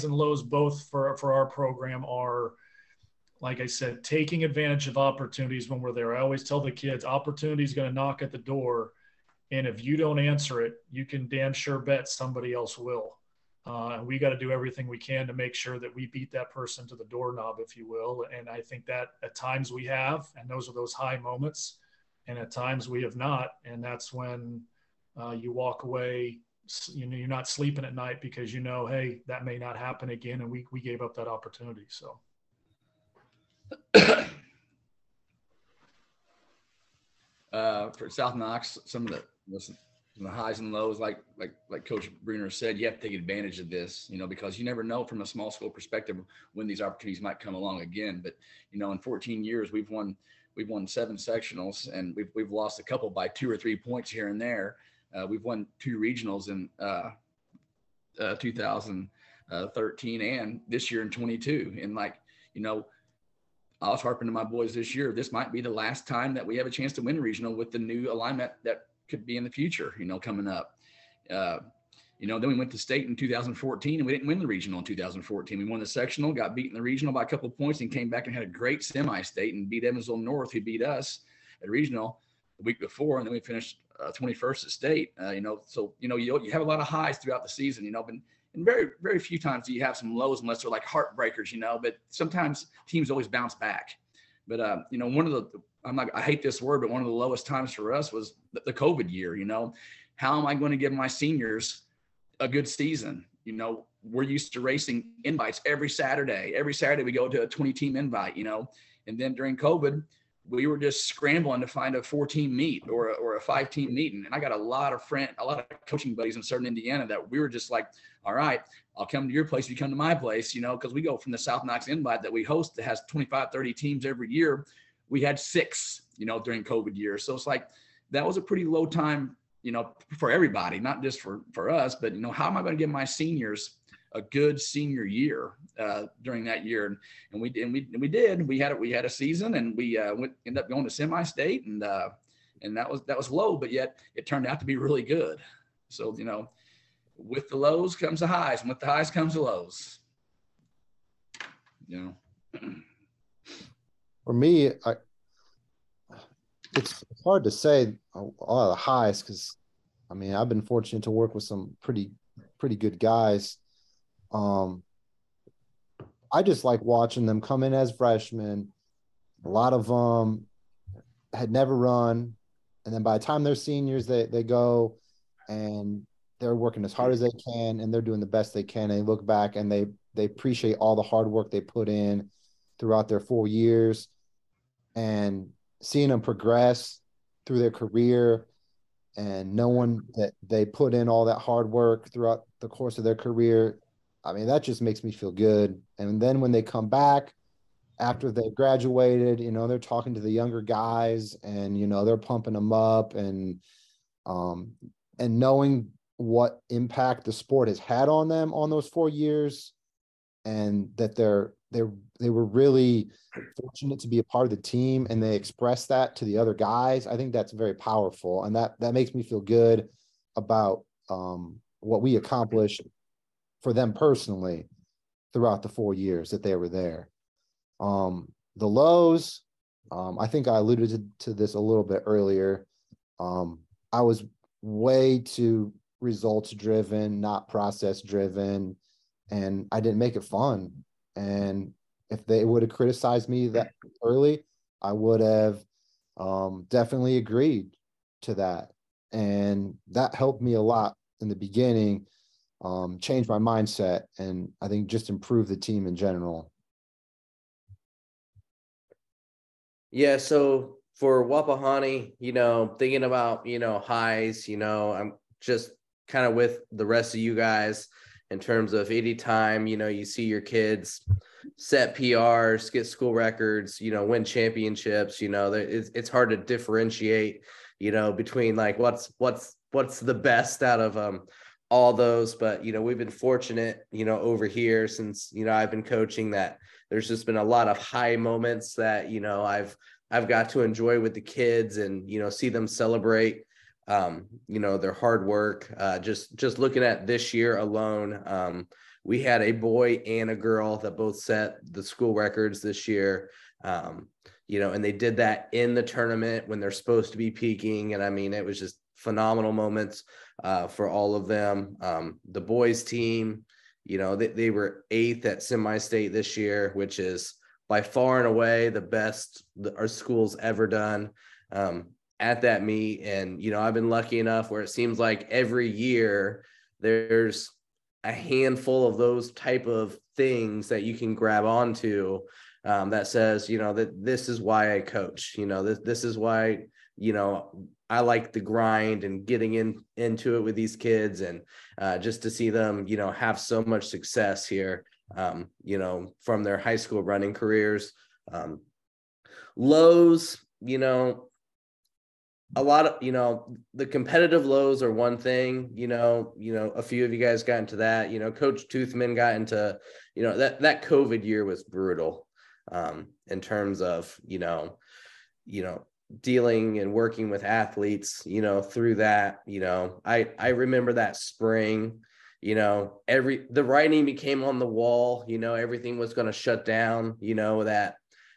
and lows both for our program are, like I said, taking advantage of opportunities when we're there. I always tell the kids, opportunity is going to knock at the door. And if you don't answer it, you can damn sure bet somebody else will. We got to do everything we can to make sure that we beat that person to the doorknob, if you will. And I think that at times we have, and those are those high moments. And at times we have not. And that's when you walk away, you're not sleeping at night because, hey, that may not happen again. And we gave up that opportunity. So. For South Knox, the highs and lows, like Coach Brunner said, you have to take advantage of this, because you never know from a small school perspective when these opportunities might come along again. But in 14 years, we've won 7 sectionals, and we've lost a couple by 2 or 3 points here and there. We've won 2 regionals in 2013 and this year in 22. And I was harping to my boys this year, this might be the last time that we have a chance to win regional with the new alignment that could be in the future, coming up. Then we went to state in 2014 and we didn't win the regional in 2014. We won the sectional, got beaten the regional by a couple of points, and came back and had a great semi-state and beat Evansville North, who beat us at regional the week before. And then we finished 21st at state, you have a lot of highs throughout the season, and very, very few times do you have some lows unless they're like heartbreakers, but sometimes teams always bounce back. But, I hate this word, but one of the lowest times for us was the COVID year. How am I going to give my seniors a good season? We're used to racing invites every Saturday. Every Saturday we go to a 20-team invite, and then during COVID, we were just scrambling to find a 4-team meet or a 5-team meeting. And I got a lot of coaching buddies in Southern Indiana that we were just like, all right, I'll come to your place if you come to my place, because we go from the South Knox invite that we host that has 25, 30 teams every year. We had 6, during COVID year. So it's like, that was a pretty low time, you know, for everybody, not just for us, but, you know, how am I going to give my seniors a good senior year during that year? And we had a season, and we ended up going to semi-state, and that was low, but yet it turned out to be really good. So, you know, with the lows comes the highs, and with the highs comes the lows, you know. For me, it's hard to say a lot of the highs, because, I mean, I've been fortunate to work with some pretty good guys. I just like watching them come in as freshmen. A lot of them had never run, and then by the time they're seniors, they go and they're working as hard as they can, and they're doing the best they can. And they look back and they appreciate all the hard work they put in throughout their 4 years, and seeing them progress through their career and knowing that they put in all that hard work throughout the course of their career, I mean, that just makes me feel good. And then when they come back after they graduated, you know, they're talking to the younger guys, and, you know, they're pumping them up, and knowing what impact the sport has had on them on those 4 years, and that they were really fortunate to be a part of the team, and they expressed that to the other guys. I think that's very powerful, and that makes me feel good about what we accomplished for them personally throughout the 4 years that they were there. The lows, I think I alluded to this a little bit earlier. I was way too results driven, not process driven, and I didn't make it fun. And if they would have criticized me that early, I would have definitely agreed to that. And that helped me a lot in the beginning, changed my mindset, and I think just improved the team in general. Yeah, so for Wapahani, you know, thinking about, you know, highs, you know, I'm just kind of with the rest of you guys, in terms of any time, you know, you see your kids set PRs, get school records, you know, win championships, you know, it's hard to differentiate, you know, between like what's the best out of all those. But, you know, we've been fortunate, you know, over here since, you know, I've been coaching, that there's just been a lot of high moments that, you know, I've got to enjoy with the kids, and, you know, see them celebrate, you know, their hard work. Just looking at this year alone, we had a boy and a girl that both set the school records this year. You know, and they did that in the tournament when they're supposed to be peaking. And I mean, it was just phenomenal moments for all of them. The boys team, you know, they were 8th at semi-state this year, which is by far and away the best our school's ever done at that meet. And, you know, I've been lucky enough where it seems like every year there's a handful of those type of things that you can grab onto that says, you know, that this is why I coach, you know, this is why, you know, I like the grind and getting into it with these kids, and just to see them, you know, have so much success here, you know, from their high school running careers. Lows, you know, a lot of, you know, the competitive lows are one thing, you know, a few of you guys got into that, you know, Coach Toothman got into, you know, that COVID year was brutal in terms of, you know, dealing and working with athletes, you know, through that, you know, I remember that spring, you know, the writing became on the wall, you know, everything was going to shut down, you know, that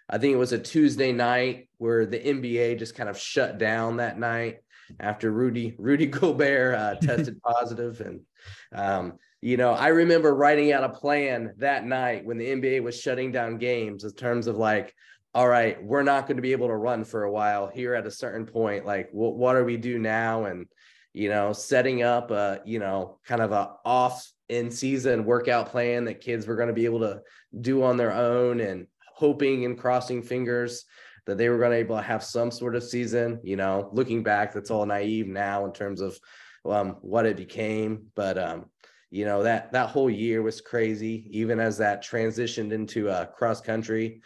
I think it was a Tuesday night where the NBA just kind of shut down that night after Rudy Gobert tested positive. And, you know, I remember writing out a plan that night when the NBA was shutting down games in terms of like, all right, we're not going to be able to run for a while here at a certain point. Like, what do we do now? And, you know, setting up a, you know, kind of a off in season workout plan that kids were going to be able to do on their own, and hoping and crossing fingers that they were going to be able to have some sort of season. You know, looking back, that's all naive now in terms of what it became. But, you know, that whole year was crazy, even as that transitioned into cross country.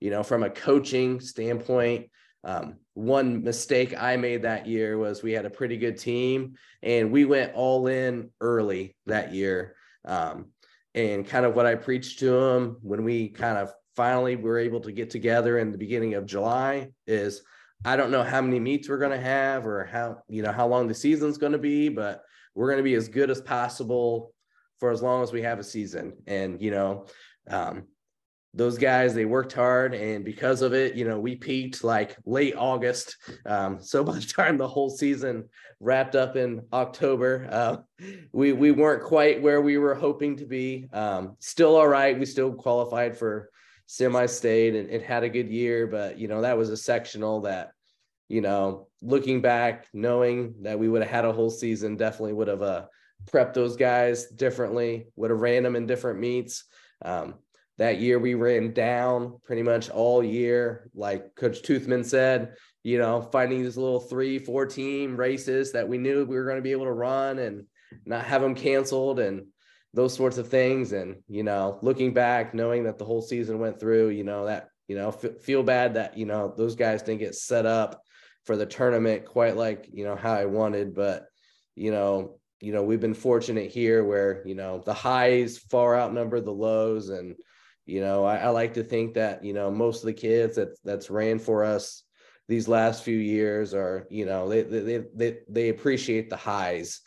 You know, from a coaching standpoint, One mistake I made that year was we had a pretty good team and we went all in early that year. And kind of what I preached to them when we kind of finally were able to get together in the beginning of July is, I don't know how many meets we're going to have or how, you know, how long the season's going to be, but we're going to be as good as possible for as long as we have a season. And, you know, those guys, they worked hard, and because of it, you know, we peaked like late August. So by the time the whole season wrapped up in October, we weren't quite where we were hoping to be. Still all right. We still qualified for semi-state and had a good year, but, you know, that was a sectional that, you know, looking back, knowing that we would have had a whole season, definitely would have prepped those guys differently, would have ran them in different meets. That year we ran down pretty much all year. Like Coach Toothman said, you know, finding these little 3-4 team races that we knew we were going to be able to run and not have them canceled and those sorts of things. And, you know, looking back, knowing that the whole season went through, you know, that, you know, feel bad that, you know, those guys didn't get set up for the tournament quite like, you know, how I wanted. But, you know, we've been fortunate here where, you know, the highs far outnumber the lows. And, you know, I like to think that, you know, most of the kids that's ran for us these last few years are, you know, they appreciate the highs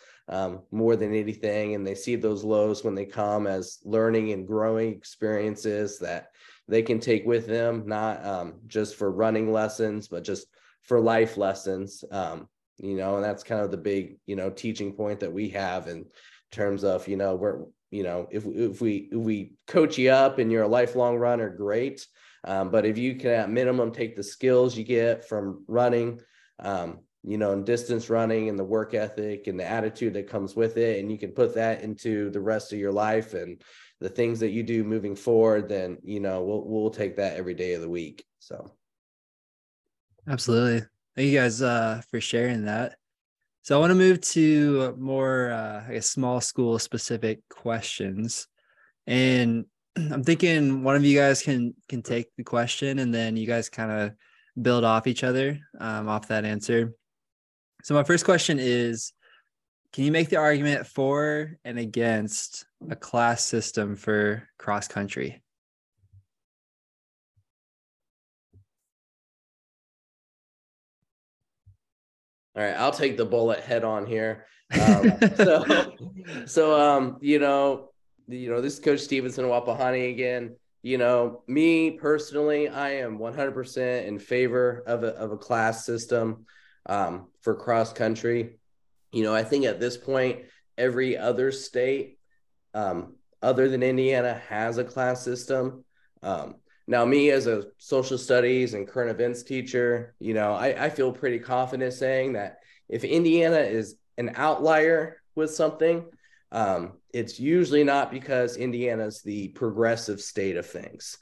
more than anything. And they see those lows when they come as learning and growing experiences that they can take with them, not just for running lessons, but just for life lessons. You know, and that's kind of the big, you know, teaching point that we have in terms of, you know, we're, you know, if we coach you up and you're a lifelong runner, great. But if you can at minimum take the skills you get from running, you know, and distance running and the work ethic and the attitude that comes with it, and you can put that into the rest of your life and the things that you do moving forward, then, you know, we'll take that every day of the week. So. Absolutely. Thank you guys for sharing that. So I want to move to more, I guess, small school specific questions. And I'm thinking one of you guys can take the question and then you guys kind of build off each other off that answer. So my first question is, can you make the argument for and against a class system for cross country? All right, I'll take the bullet head on here. You know, this is Coach Stevenson of Wapahani again. You know, me personally, I am 100% in favor of a class system for cross country. You know, I think at this point, every other state other than Indiana has a class system. Now, me as a social studies and current events teacher, you know, I feel pretty confident saying that if Indiana is an outlier with something, it's usually not because Indiana's the progressive state of things.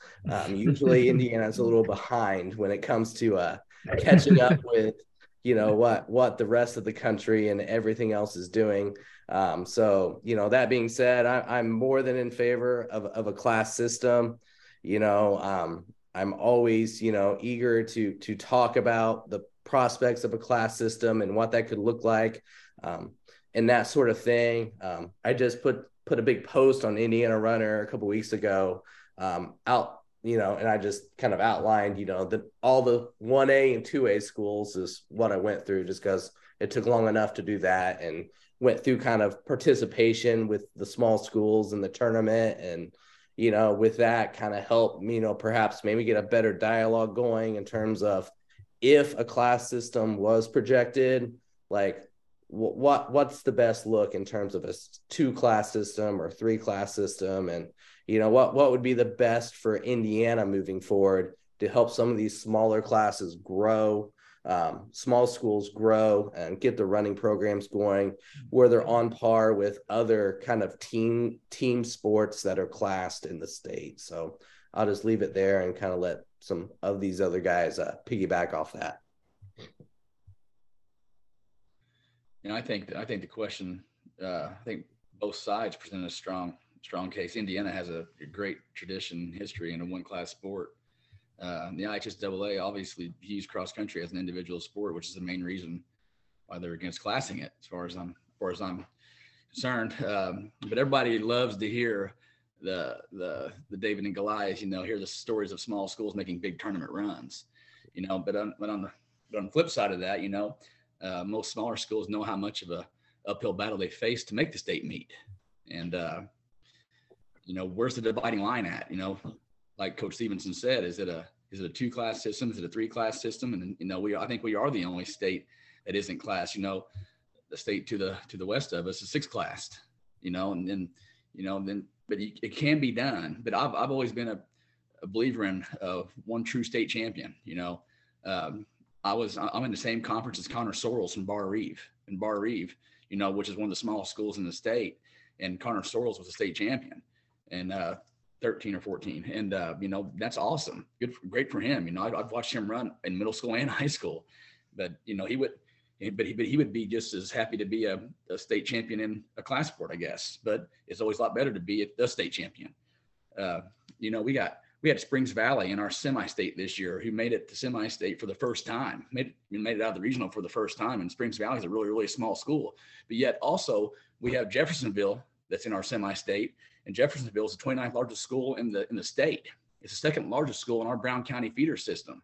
Usually Indiana's a little behind when it comes to catching up with, you know, what the rest of the country and everything else is doing. So, you know, that being said, I'm more than in favor of a class system. You know, I'm always, you know, eager to talk about the prospects of a class system and what that could look like, and that sort of thing. I just put a big post on Indiana Runner a couple of weeks ago, out, you know, and I just kind of outlined, you know, all the 1A and 2A schools is what I went through just because it took long enough to do that, and went through kind of participation with the small schools in the tournament, and you know, with that kind of help, you know, perhaps maybe get a better dialogue going in terms of if a class system was projected, like what's the best look in terms of a 2-class system or 3-class system? And, you know, what would be the best for Indiana moving forward to help some of these smaller classes grow, small schools grow and get the running programs going where they're on par with other kind of team sports that are classed in the state. So I'll just leave it there and kind of let some of these other guys piggyback off that. And I think the question, I think both sides present a strong case. Indiana has a great tradition, history in a 1-class sport. The IHSAA, obviously, views cross country as an individual sport, which is the main reason why they're against classing it, as far as I'm concerned. But everybody loves to hear the David and Goliath, hear the stories of small schools making big tournament runs, but on the flip side of that, most smaller schools know how much of a uphill battle they face to make the state meet. And, where's the dividing line at? Like Coach Stevenson said, is it a 2-class system? Is it a 3-class system? And, I think we are the only state that isn't classed. The state to the west of us is 6-classed, but it can be done. But I've always been a believer in one true state champion. I'm in the same conference as Connor Sorrells from Bar Reeve, which is one of the smallest schools in the state. And Connor Sorrells was a state champion in 13 or 14. And, that's awesome. Great for him. I've watched him run in middle school and high school, but he would be just as happy to be a state champion in a class sport, I guess. But it's always a lot better to be the state champion. We had Springs Valley in our semi-state this year, who made it to semi-state for the first time. Made it out of the regional for the first time. And Springs Valley is a really, really small school. But yet also we have Jeffersonville that's in our semi-state, and Jeffersonville is the 29th largest school in the state. It's the second largest school in our Brown County feeder system,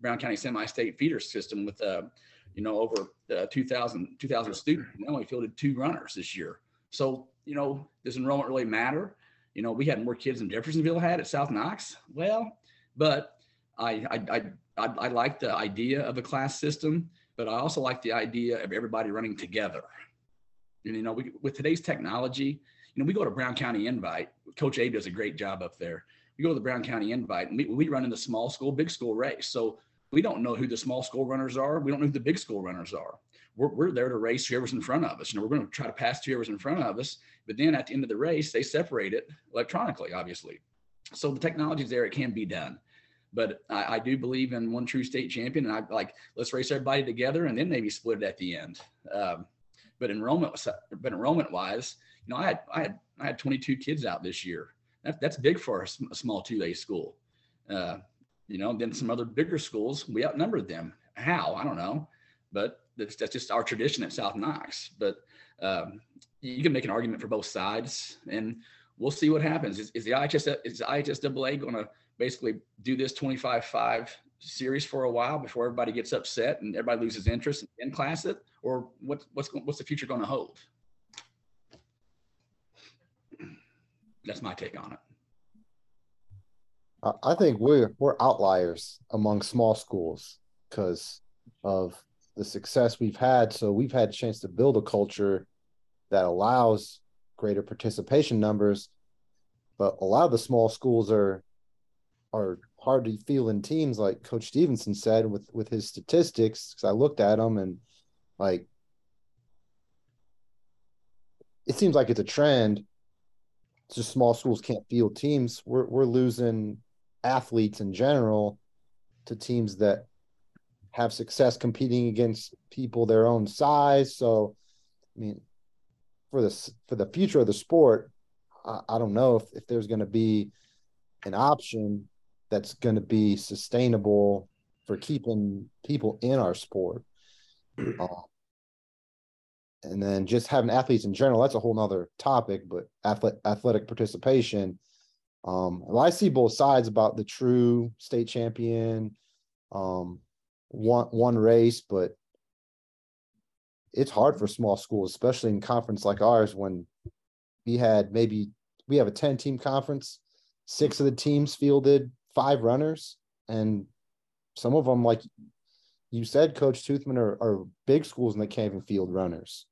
Brown County semi-state feeder system with over 2,000 students. We only fielded 2 runners this year. So, does enrollment really matter? We had more kids than Jeffersonville had at South Knox. Well, but I like the idea of a class system, but I also like the idea of everybody running together. And, with today's technology, we go to Brown County Invite. Coach Abe does a great job up there. We go to the Brown County Invite, and we run in the small school, big school race. So we don't know who the small school runners are. We don't know who the big school runners are. We're there to race whoever's in front of us. We're going to try to pass whoever's in front of us. But then at the end of the race, they separate it electronically, obviously. So the technology's there. It can be done. But I do believe in one true state champion. And let's race everybody together and then maybe split it at the end. But enrollment-wise, I had 22 kids out this year. That's big for a small 2A school. Then some other bigger schools, we outnumbered them. How? I don't know. But that's just our tradition at South Knox. But you can make an argument for both sides, and we'll see what happens. Is the IHSAA going to basically do this 25-5 series for a while before everybody gets upset and everybody loses interest and class it? Or what's the future going to hold? That's my take on it. I think we're outliers among small schools because of the success we've had. So we've had a chance to build a culture that allows greater participation numbers, but a lot of the small schools are hard to field in teams, like Coach Stevenson said with his statistics. Because I looked at them and it seems like it's a trend. It's just small schools can't field teams. We're losing athletes in general to teams that have success competing against people their own size. So, for the future of the sport, I don't know if there's going to be an option that's going to be sustainable for keeping people in our sport. And then just having athletes in general, that's a whole nother topic, but athletic participation. I see both sides about the true state champion, one race, but it's hard for small schools, especially in conference like ours, when we have a 10-team conference, 6 of the teams fielded 5 runners, and some of them, like you said, Coach Toothman, are big schools and they can't even field runners.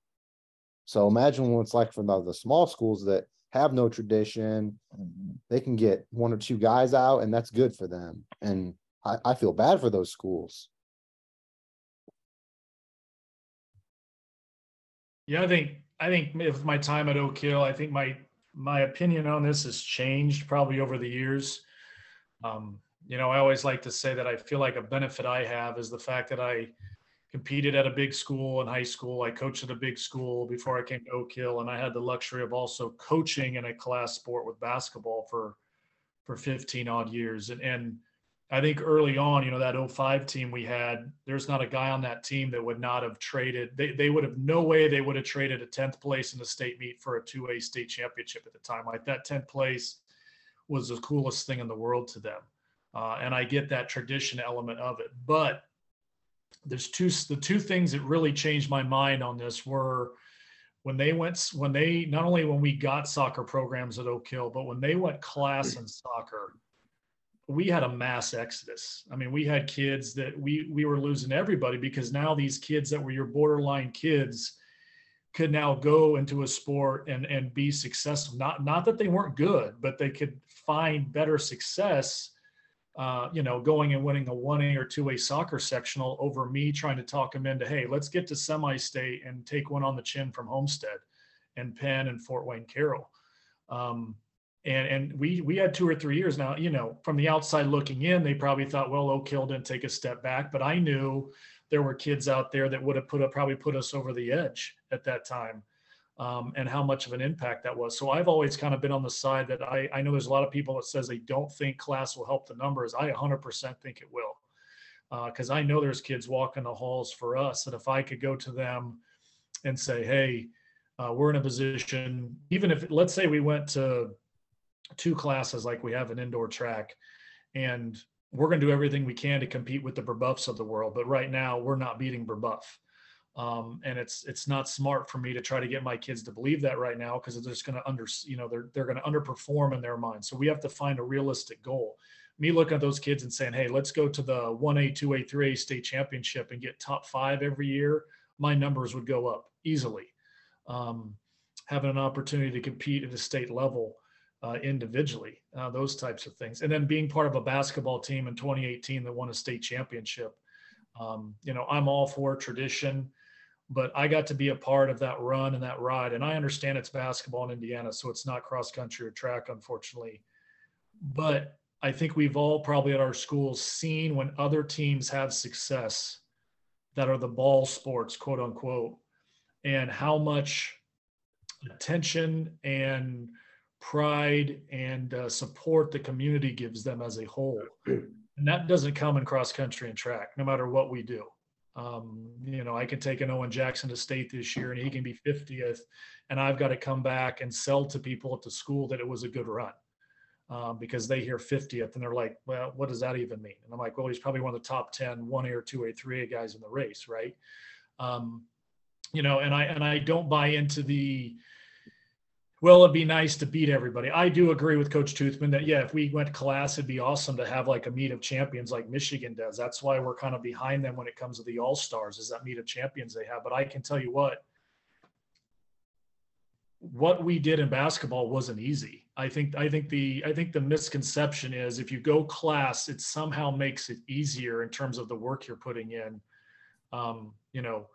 So imagine what it's like for the small schools that have no tradition. They can get 1 or 2 guys out, and that's good for them. And I feel bad for those schools. Yeah, I think with my time at Oak Hill, I think my opinion on this has changed probably over the years. I always like to say that I feel like a benefit I have is the fact that I competed at a big school in high school. I coached at a big school before I came to Oak Hill, and I had the luxury of also coaching in a class sport with basketball for 15 odd years. And I think early on, you know, that 05 team we had, there's not a guy on that team that would not have traded. They would have, no way they would have traded a 10th place in the state meet for a 2A state championship at the time. Like, that 10th place was the coolest thing in the world to them. And I get that tradition element of it. But there's the two things that really changed my mind on this were when we got soccer programs at Oak Hill, but when they went class in soccer, we had a mass exodus. I mean, we had kids that we were losing everybody, because now these kids that were your borderline kids could now go into a sport and be successful. Not that they weren't good, but they could find better success, you know, going and winning a 1A or 2A soccer sectional over me trying to talk them into, hey, let's get to semi-state and take one on the chin from Homestead and Penn and Fort Wayne Carroll. And we had 2 or 3 years now, you know, from the outside looking in, they probably thought, well, Oak Hill didn't take a step back, but I knew there were kids out there that would have probably put us over the edge at that time, and how much of an impact that was. So I've always kind of been on the side that I know there's a lot of people that says they don't think class will help the numbers. I 100% think it will, because I know there's kids walking the halls for us. And if I could go to them and say, hey, we're in a position, even if, let's say we went to 2 classes, like we have an indoor track, and we're going to do everything we can to compete with the Brebeufs of the world. But right now we're not beating Brebeuf. And it's not smart for me to try to get my kids to believe that right now, because they're just going to they're going to underperform in their mind. So we have to find a realistic goal. Me looking at those kids and saying, hey, let's go to the 1A, 2A, 3A state championship and get top 5 every year. My numbers would go up easily. Having an opportunity to compete at the state level, individually, those types of things. And then being part of a basketball team in 2018 that won a state championship. You know, I'm all for tradition, but I got to be a part of that run and that ride. And I understand it's basketball in Indiana, so it's not cross country or track, unfortunately. But I think we've all probably at our schools seen when other teams have success that are the ball sports, quote unquote, and how much attention and pride and support the community gives them as a whole. And that doesn't come in cross country and track, no matter what we do. You know, I can take an Owen Jackson to state this year and he can be 50th, and I've got to come back and sell to people at the school that it was a good run, because they hear 50th and they're like, well, what does that even mean? And I'm like, well, he's probably one of the top 10 1A or 2A, 3A guys in the race, right? You know, and I don't buy into the, well, it'd be nice to beat everybody. I do agree with Coach Toothman that, yeah, if we went class, it'd be awesome to have like a meet of champions like Michigan does. That's why we're kind of behind them when it comes to the All-Stars, is that meet of champions they have. But I can tell you what we did in basketball wasn't easy. I think the misconception is if you go class, it somehow makes it easier in terms of the work you're putting in. You know,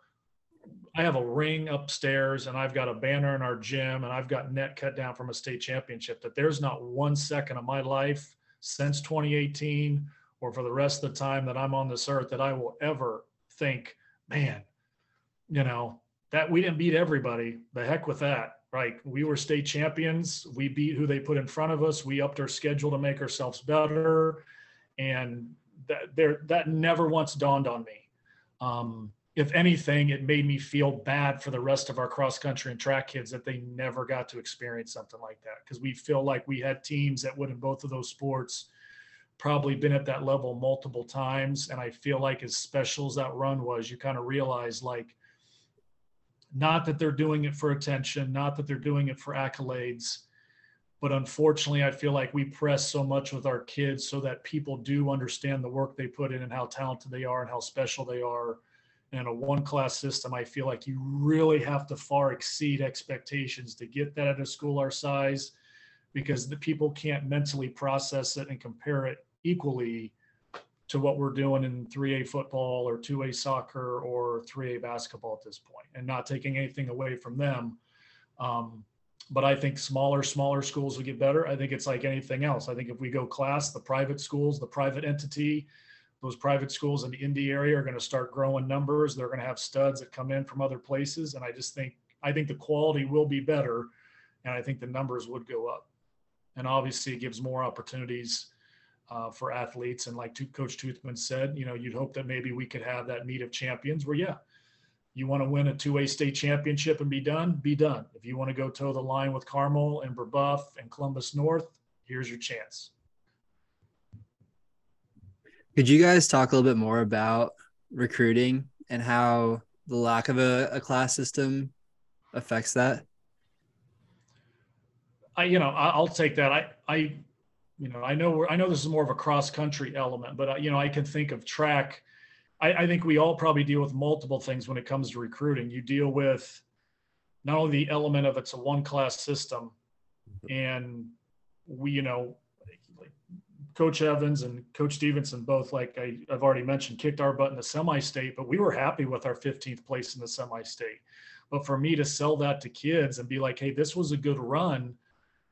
I have a ring upstairs and I've got a banner in our gym and I've got net cut down from a state championship, that there's not 1 second of my life since 2018 or for the rest of the time that I'm on this earth that I will ever think, man, you know, that we didn't beat everybody. The heck with that. Right. We were state champions. We beat who they put in front of us. We upped our schedule to make ourselves better. And that never once dawned on me. If anything, it made me feel bad for the rest of our cross country and track kids that they never got to experience something like that. Because we feel like we had teams that would, in both of those sports, probably been at that level multiple times. And I feel like as special as that run was, you kind of realize, like, not that they're doing it for attention, not that they're doing it for accolades, but unfortunately, I feel like we press so much with our kids so that people do understand the work they put in and how talented they are and how special they are. In a one-class system, I feel like you really have to far exceed expectations to get that at a school our size, because the people can't mentally process it and compare it equally to what we're doing in 3A football or 2A soccer or 3A basketball at this point, and not taking anything away from them. But I think smaller schools will get better. I think it's like anything else. I think if we go class, the private schools, the private entity, those private schools in the Indy area are going to start growing numbers. They're going to have studs that come in from other places. And I think the quality will be better. And I think the numbers would go up. And obviously it gives more opportunities for athletes. And like Coach Toothman said, you'd hope that maybe we could have that meet of champions where, yeah, you want to win a two-way state championship and be done, be done. If you want to go toe the line with Carmel and Brebeuf and Columbus North, here's your chance. Could you guys talk a little bit more about recruiting and how the lack of a class system affects that? I'll take that. I know this is more of a cross-country element, but I can think of track. I think we all probably deal with multiple things when it comes to recruiting. You deal with not only the element of it's a one-class system, and we, like Coach Evans and Coach Stevenson both, like I've already mentioned, kicked our butt in the semi-state, but we were happy with our 15th place in the semi-state. But for me to sell that to kids and be like, hey, this was a good run,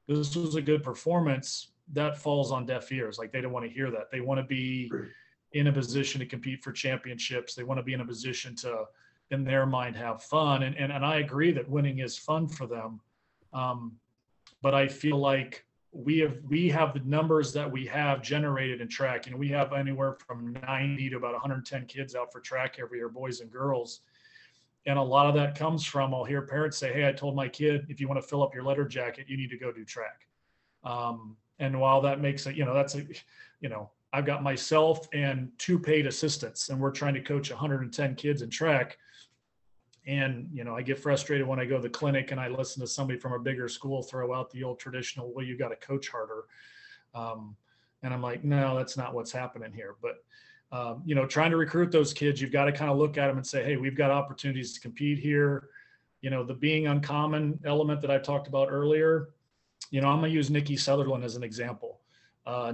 this was a good performance, that falls on deaf ears. Like, they don't want to hear that. They want to be in a position to compete for championships. They want to be in a position to, in their mind, have fun. And I agree that winning is fun for them. But I feel like we have the numbers that we have generated in track. We have anywhere from 90 to about 110 kids out for track every year, boys and girls. And a lot of that comes from, I'll hear parents say, hey, I told my kid, if you want to fill up your letter jacket, you need to go do track. And while that makes it, I've got myself and two paid assistants, and we're trying to coach 110 kids in track. And, I get frustrated when I go to the clinic and I listen to somebody from a bigger school throw out the old traditional, well, you got to coach harder. And I'm like, no, that's not what's happening here. But, trying to recruit those kids, you've got to kind of look at them and say, hey, we've got opportunities to compete here. The being uncommon element that I talked about earlier, I'm going to use Nikki Sutherland as an example.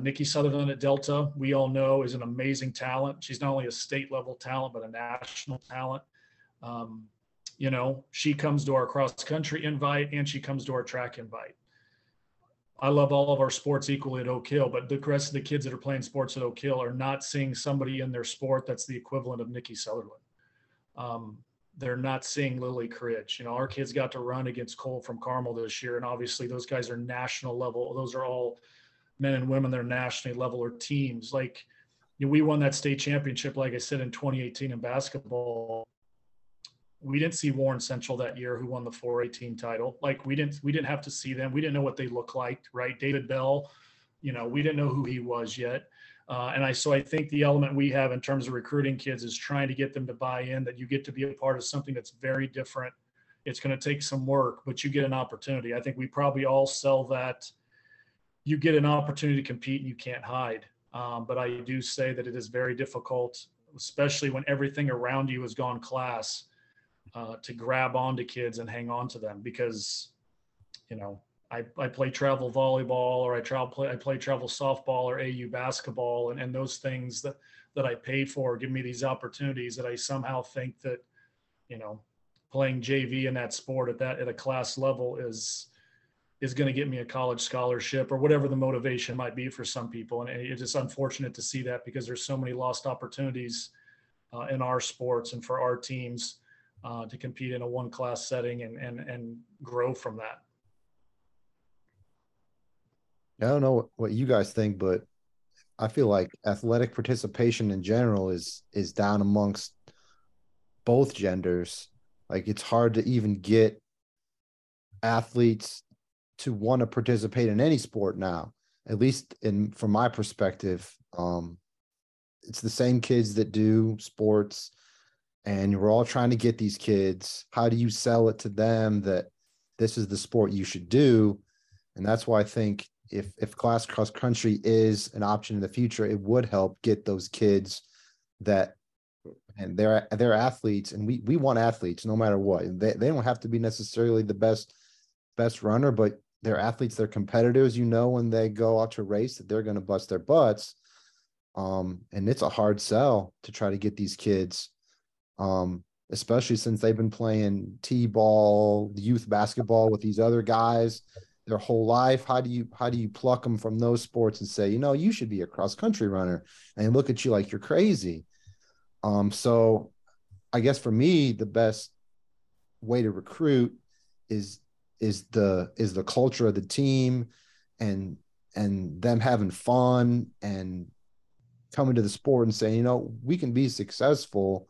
Nikki Sutherland at Delta, we all know, is an amazing talent. She's not only a state level talent, but a national talent. She comes to our cross country invite and she comes to our track invite. I love all of our sports equally at Oak Hill, but the rest of the kids that are playing sports at Oak Hill are not seeing somebody in their sport that's the equivalent of Nikki Sutherland. They're not seeing Lily Cridge. Our kids got to run against Cole from Carmel this year, and obviously those guys are national level. Those are all men and women that are nationally level or teams. Like, we won that state championship, like I said, in 2018 in basketball. We didn't see Warren Central that year, who won the 4A team title. Like, we didn't have to see them. We didn't know what they looked like, right? David Bell, we didn't know who he was yet. I think the element we have in terms of recruiting kids is trying to get them to buy in, that you get to be a part of something that's very different. It's going to take some work, but you get an opportunity. I think we probably all sell that you get an opportunity to compete and you can't hide. But I do say that it is very difficult, especially when everything around you has gone class, to grab onto kids and hang on to them. Because, I play travel volleyball, or I play travel softball or AU basketball, and those things that I paid for give me these opportunities that I somehow think that, playing JV in that sport at a class level is going to get me a college scholarship, or whatever the motivation might be for some people. And it's just unfortunate to see that, because there's so many lost opportunities in our sports and for our teams to compete in a one class setting and grow from that. I don't know what you guys think, but I feel like athletic participation in general is down amongst both genders. Like, it's hard to even get athletes to want to participate in any sport now, at least from my perspective. It's the same kids that do sports, and we're all trying to get these kids. How do you sell it to them that this is the sport you should do? And that's why I think if class cross country is an option in the future, it would help get those kids and they're athletes, and we want athletes no matter what. They don't have to be necessarily the best runner, but they're athletes, they're competitors. When they go out to race, that they're going to bust their butts. And it's a hard sell to try to get these kids, especially since they've been playing t-ball, youth basketball with these other guys their whole life. How do you pluck them from those sports and say, you should be a cross country runner, and look at you like you're crazy? So I guess for me, the best way to recruit is the culture of the team and and them having fun and coming to the sport and saying, you know, we can be successful,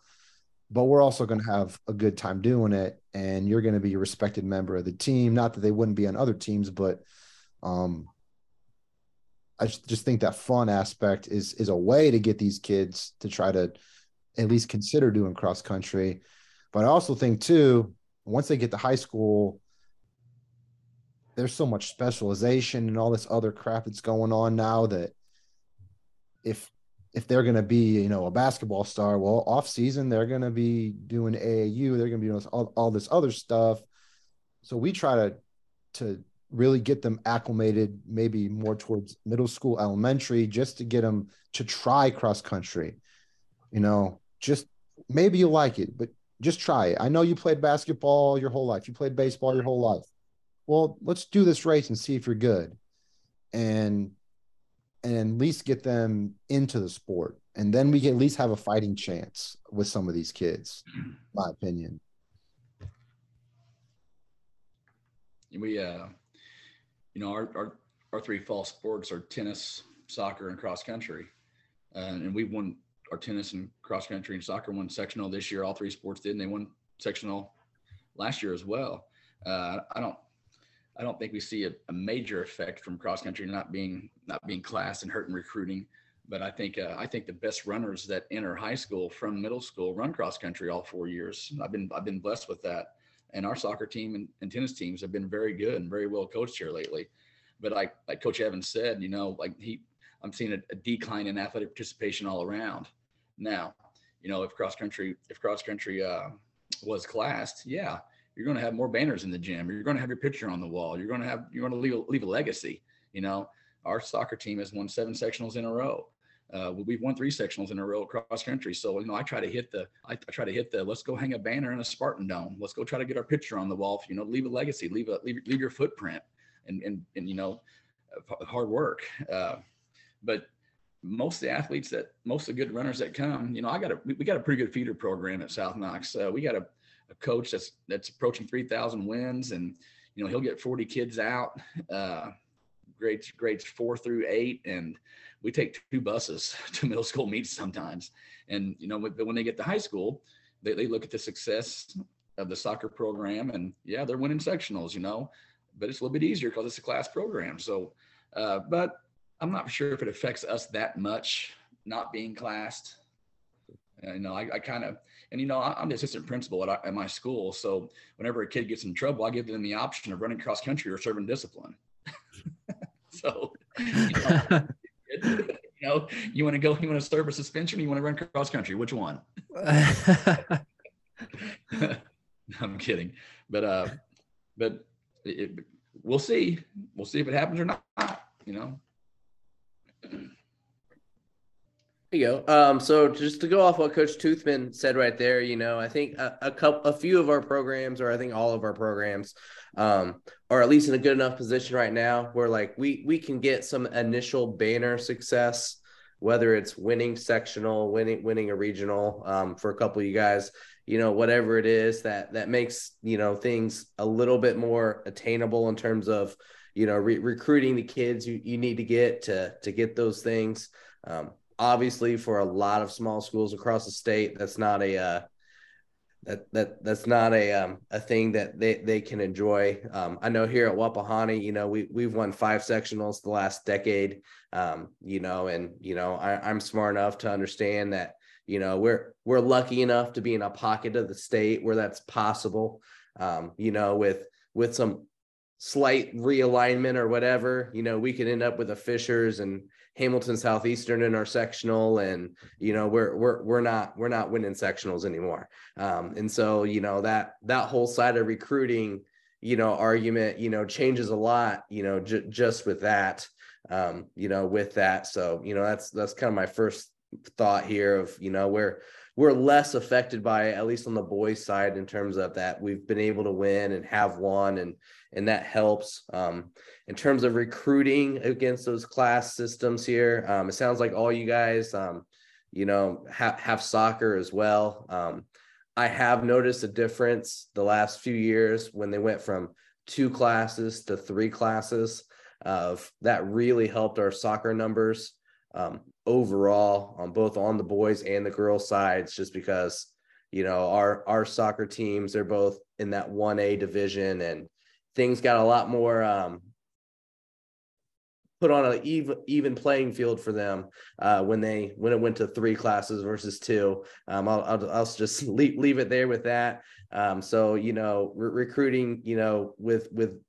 but we're also going to have a good time doing it. And you're going to be a respected member of the team. Not that they wouldn't be on other teams, but I just think that fun aspect is a way to get these kids to try to at least consider doing cross country. But I also think too, once they get to high school, there's so much specialization and all this other crap that's going on now that if they're going to be, you know, a basketball star, well, off season, they're going to be doing AAU. They're going to be doing all this other stuff. So we try to really get them acclimated, maybe more towards middle school, elementary, just to get them to try cross country, you know, just maybe you like it, but just try it. I know you played basketball your whole life. You played baseball your whole life. Well, let's do this race and see if you're good. And at least get them into the sport. And then we can at least have a fighting chance with some of these kids, in my opinion. We, you know, our three fall sports are tennis, soccer, and cross country. And we won our tennis and cross country and soccer won sectional this year. All three sports did, and they won sectional last year as well. I don't think we see a major effect from cross country not being classed and hurting recruiting, but I think the best runners that enter high school from middle school run cross country all 4 years. I've been blessed with that, and our soccer team and tennis teams have been very good and very well coached here lately. But like Coach Evans said, you know, like I'm seeing a decline in athletic participation all around. Now, you know, if cross country was classed, yeah. You're going to have more banners in the gym. You're going to have your picture on the wall. You're going to leave a legacy. You know, our soccer team has won 7 sectionals in a row. We've won 3 sectionals in a row cross country. So, you know, I try to hit the, let's go hang a banner in a Spartan Dome. Let's go try to get our picture on the wall. You know, leave a legacy, leave your footprint and, you know, hard work. But most of the athletes most of the good runners that come, you know, we got a pretty good feeder program at South Knox. We got a coach that's approaching 3,000 wins, and you know he'll get 40 kids out, grades 4 through 8, and we take 2 buses to middle school meets sometimes. And you know, when they get to high school, they look at the success of the soccer program, and yeah, they're winning sectionals, you know, but it's a little bit easier because it's a class program. So, but I'm not sure if it affects us that much not being classed. You know, I kind of, and you know, I'm the assistant principal at my school. So whenever a kid gets in trouble, I give them the option of running cross country or serving discipline. So, you know, you want to serve a suspension, or you want to run cross country, which one? I'm kidding. But we'll see if it happens or not, you know? There you go. So just to go off what Coach Toothman said right there, you know, I think a few of our programs, or I think all of our programs, are at least in a good enough position right now where like we can get some initial banner success, whether it's winning sectional, winning a regional, for a couple of you guys, you know, whatever it is that makes, you know, things a little bit more attainable in terms of, you know, recruiting the kids you need to get to get those things. Obviously, for a lot of small schools across the state, that's not a thing that they can enjoy. I know here at Wapahani, you know, we've won 5 sectionals the last decade. You know, and you know, I'm smart enough to understand that, you know, we're lucky enough to be in a pocket of the state where that's possible. You know, with some slight realignment or whatever, you know, we could end up with a Fishers and Hamilton Southeastern in our sectional, and you know we're not winning sectionals anymore. And so you know that whole side of recruiting, you know, argument, you know, changes a lot, you know, just with that, you know, with that. So you know that's kind of my first thought here of, you know, we're less affected by it, at least on the boys' side, in terms of that we've been able to win and have won, and that helps. In terms of recruiting against those class systems here, it sounds like all you guys, you know, have soccer as well. I have noticed a difference the last few years when they went from 2 classes to 3 classes. That really helped our soccer numbers overall, on both on the boys and the girls sides, just because, you know, our soccer teams, they're both in that 1A division, and things got a lot more put on an even playing field for them when it went to 3 classes versus 2. I'll just leave it there with that. So, you know, recruiting, you know, with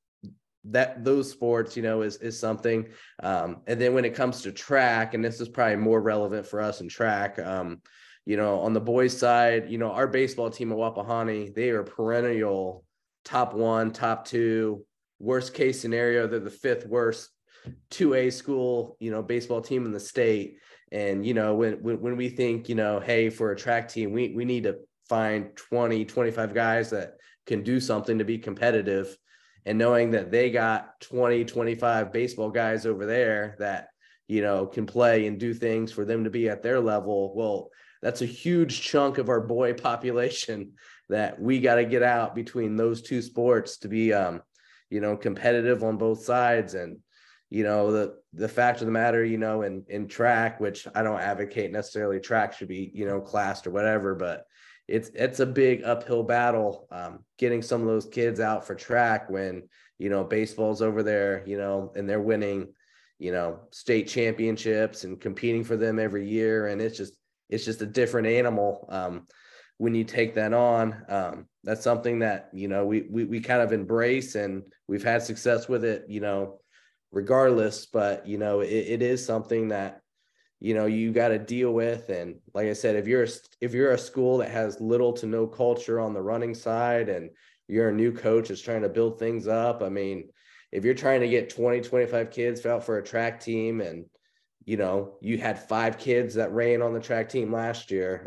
that, those sports, you know, is something. And then when it comes to track, and this is probably more relevant for us in track, you know, on the boys side, you know, our baseball team at Wapahani, they are perennial top 1, top 2, worst case scenario, they're the 5th worst 2A school, you know, baseball team in the state. And, you know, when we think, you know, hey, for a track team, we need to find 20, 25 guys that can do something to be competitive. And knowing that they got 20, 25 baseball guys over there that, you know, can play and do things for them to be at their level. Well, that's a huge chunk of our boy population that we got to get out between those two sports to be, you know, competitive on both sides. And, you know, the fact of the matter, you know, in track, which I don't advocate necessarily track should be, you know, classed or whatever, but it's a big uphill battle, getting some of those kids out for track when, you know, baseball's over there, you know, and they're winning, you know, state championships and competing for them every year. And it's just a different animal when you take that on. That's something that, you know, we kind of embrace, and we've had success with it, you know, regardless. But, you know, it is something that, you know, you got to deal with. And like I said, if you're a school that has little to no culture on the running side, and you're a new coach that's trying to build things up, I mean, if you're trying to get 20, 25 kids out for a track team, and, you know, you had 5 kids that ran on the track team last year,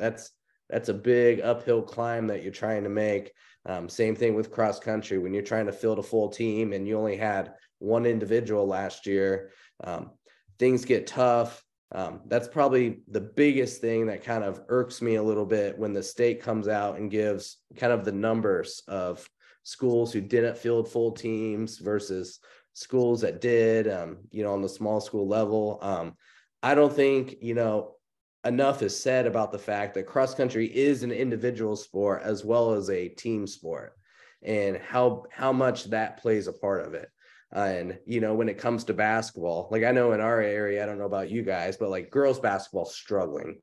that's a big uphill climb that you're trying to make. Same thing with cross country. When you're trying to field a full team and you only had 1 individual last year, things get tough. That's probably the biggest thing that kind of irks me a little bit, when the state comes out and gives kind of the numbers of schools who didn't field full teams versus schools that did, you know, on the small school level. I don't think, you know, enough is said about the fact that cross country is an individual sport as well as a team sport, and how much that plays a part of it. And, you know, when it comes to basketball, like I know in our area, I don't know about you guys, but like girls basketball struggling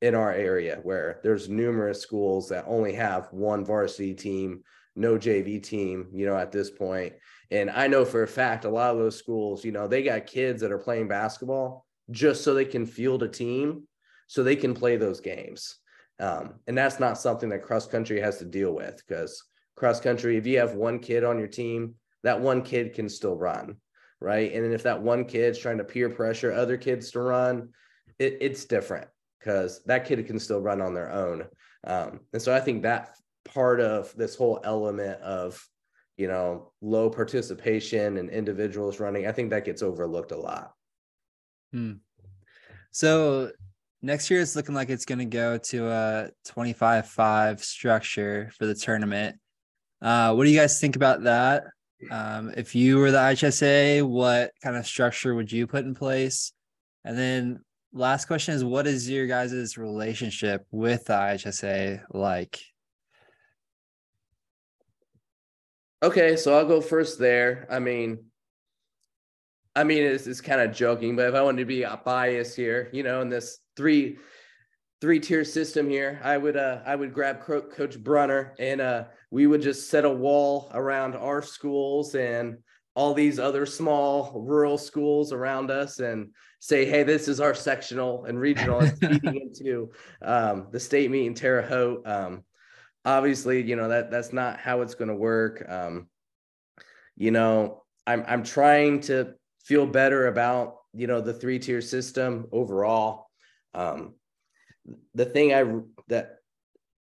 in our area, where there's numerous schools that only have 1 varsity team, no JV team, you know, at this point. And I know for a fact, a lot of those schools, you know, they got kids that are playing basketball just so they can field a team, so they can play those games. And that's not something that cross country has to deal with, because cross country, if you have 1 kid on your team, that 1 kid can still run, right? And then if that 1 kid's trying to peer pressure other kids to run, it's different, because that kid can still run on their own. And so I think that part of this whole element of, you know, low participation and individuals running, I think that gets overlooked a lot. So next year it's looking like it's going to go to a 25-5 structure for the tournament. What do you guys think about that? If you were the IHSA, what kind of structure would you put in place? And then last question is, what is your guys' relationship with the IHSA like? Okay, so I'll go first there. I mean, it's kind of joking, but if I wanted to be biased here, you know, in this three-tier system here, I would grab Coach Brunner, and we would just set a wall around our schools and all these other small rural schools around us, and say, hey, this is our sectional and regional, and feeding into the state meet in Terre Haute. Obviously, you know, that's not how it's going to work. You know, I'm trying to feel better about, you know, the 3-tier system overall. The thing that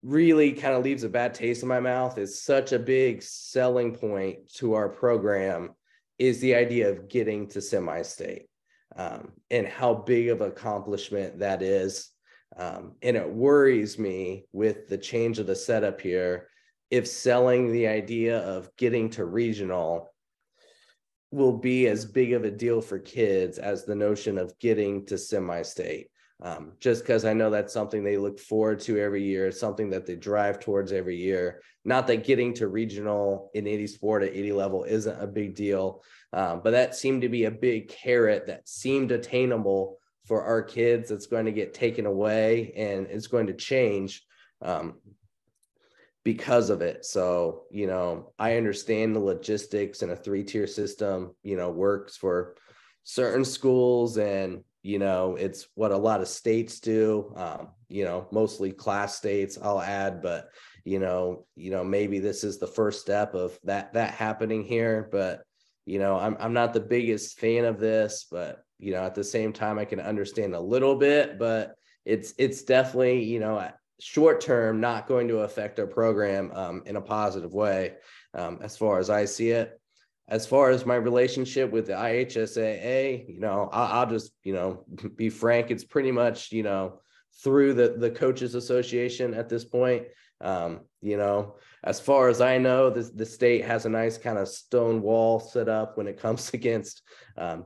really kind of leaves a bad taste in my mouth is such a big selling point to our program is the idea of getting to semi-state, and how big of accomplishment that is. And it worries me with the change of the setup here, if selling the idea of getting to regional will be as big of a deal for kids as the notion of getting to semi-state. Just because I know that's something they look forward to every year, something that they drive towards every year. Not that getting to regional in any sport at any level isn't a big deal, but that seemed to be a big carrot that seemed attainable for our kids that's going to get taken away, and it's going to change because of it. So, you know, I understand the logistics and a three-tier system, you know, works for certain schools, and you know, it's what a lot of states do, you know, mostly class states, I'll add, but, you know, maybe this is the first step of that happening here, but, you know, I'm not the biggest fan of this, but, you know, at the same time, I can understand a little bit, but it's definitely, you know, short term, not going to affect our program in a positive way, as far as I see it. As far as my relationship with the IHSAA, you know, I'll just, you know, be frank, it's pretty much, you know, through the Coaches Association at this point. You know, as far as I know, the state has a nice kind of stone wall set up when it comes against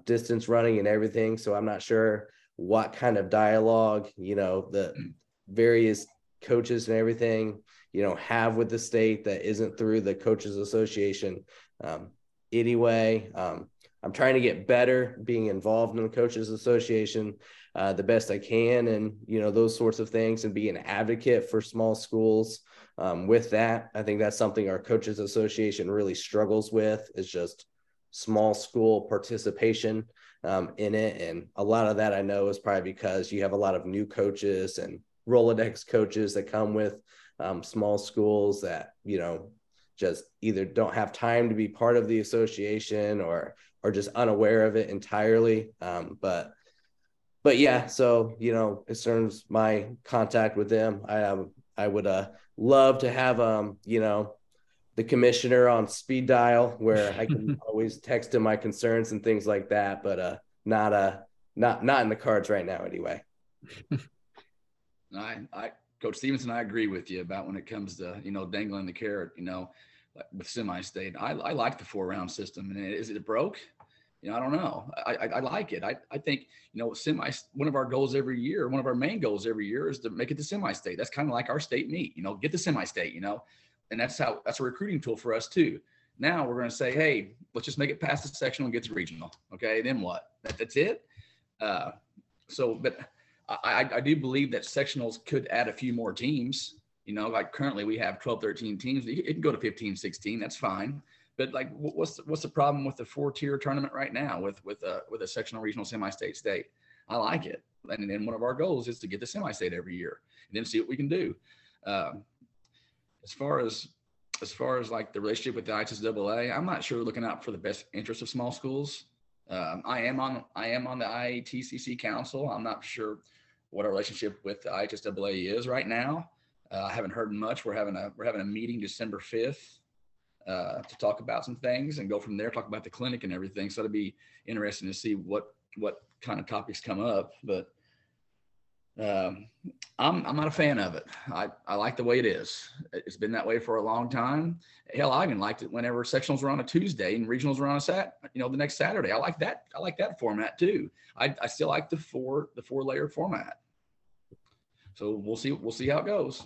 distance running and everything. So I'm not sure what kind of dialogue, you know, the various coaches and everything, you know, have with the state that isn't through the Coaches Association. Anyway, I'm trying to get better being involved in the Coaches Association the best I can, and, you know, those sorts of things, and be an advocate for small schools with that. I think that's something our Coaches Association really struggles with, is just small school participation in it. And a lot of that I know is probably because you have a lot of new coaches and Rolodex coaches that come with small schools that, you know, just either don't have time to be part of the association or just unaware of it entirely. But yeah, so, you know, as soon as my contact with them, I would love to have, you know, the commissioner on speed dial where I can always text him my concerns and things like that, but not in the cards right now anyway. I Coach Stevenson, I agree with you about when it comes to, you know, dangling the carrot, you know, with semi-state. I like the 4-round system. And is it broke? You know, I don't know. I like it. I think, you know, one of our main goals every year is to make it to semi-state. That's kind of like our state meet, you know, get to semi-state, you know, and that's a recruiting tool for us too. Now we're going to say, hey, let's just make it past the sectional and get to regional. Okay. Then what? That's it. I do believe that sectionals could add a few more teams, you know, like currently we have 12, 13 teams. It can go to 15, 16. That's fine. But like, what's the problem with the 4-tier tournament right now with a sectional, regional, semi-state, state? I like it. And then one of our goals is to get to semi-state every year and then see what we can do. As far as like the relationship with the IHSAA, I'm not sure looking out for the best interest of small schools. I am on the IATCC council. I'm not sure what our relationship with the IHSAA is right now. I haven't heard much. We're having a meeting December 5th to talk about some things and go from there, talk about the clinic and everything. So it'll be interesting to see what kind of topics come up, but I'm not a fan of it. I like the way it is. It's been that way for a long time. Hell, I even liked it whenever sectionals were on a Tuesday and regionals were on the next Saturday. I like that format too. I still like the four layer format. So we'll see how it goes.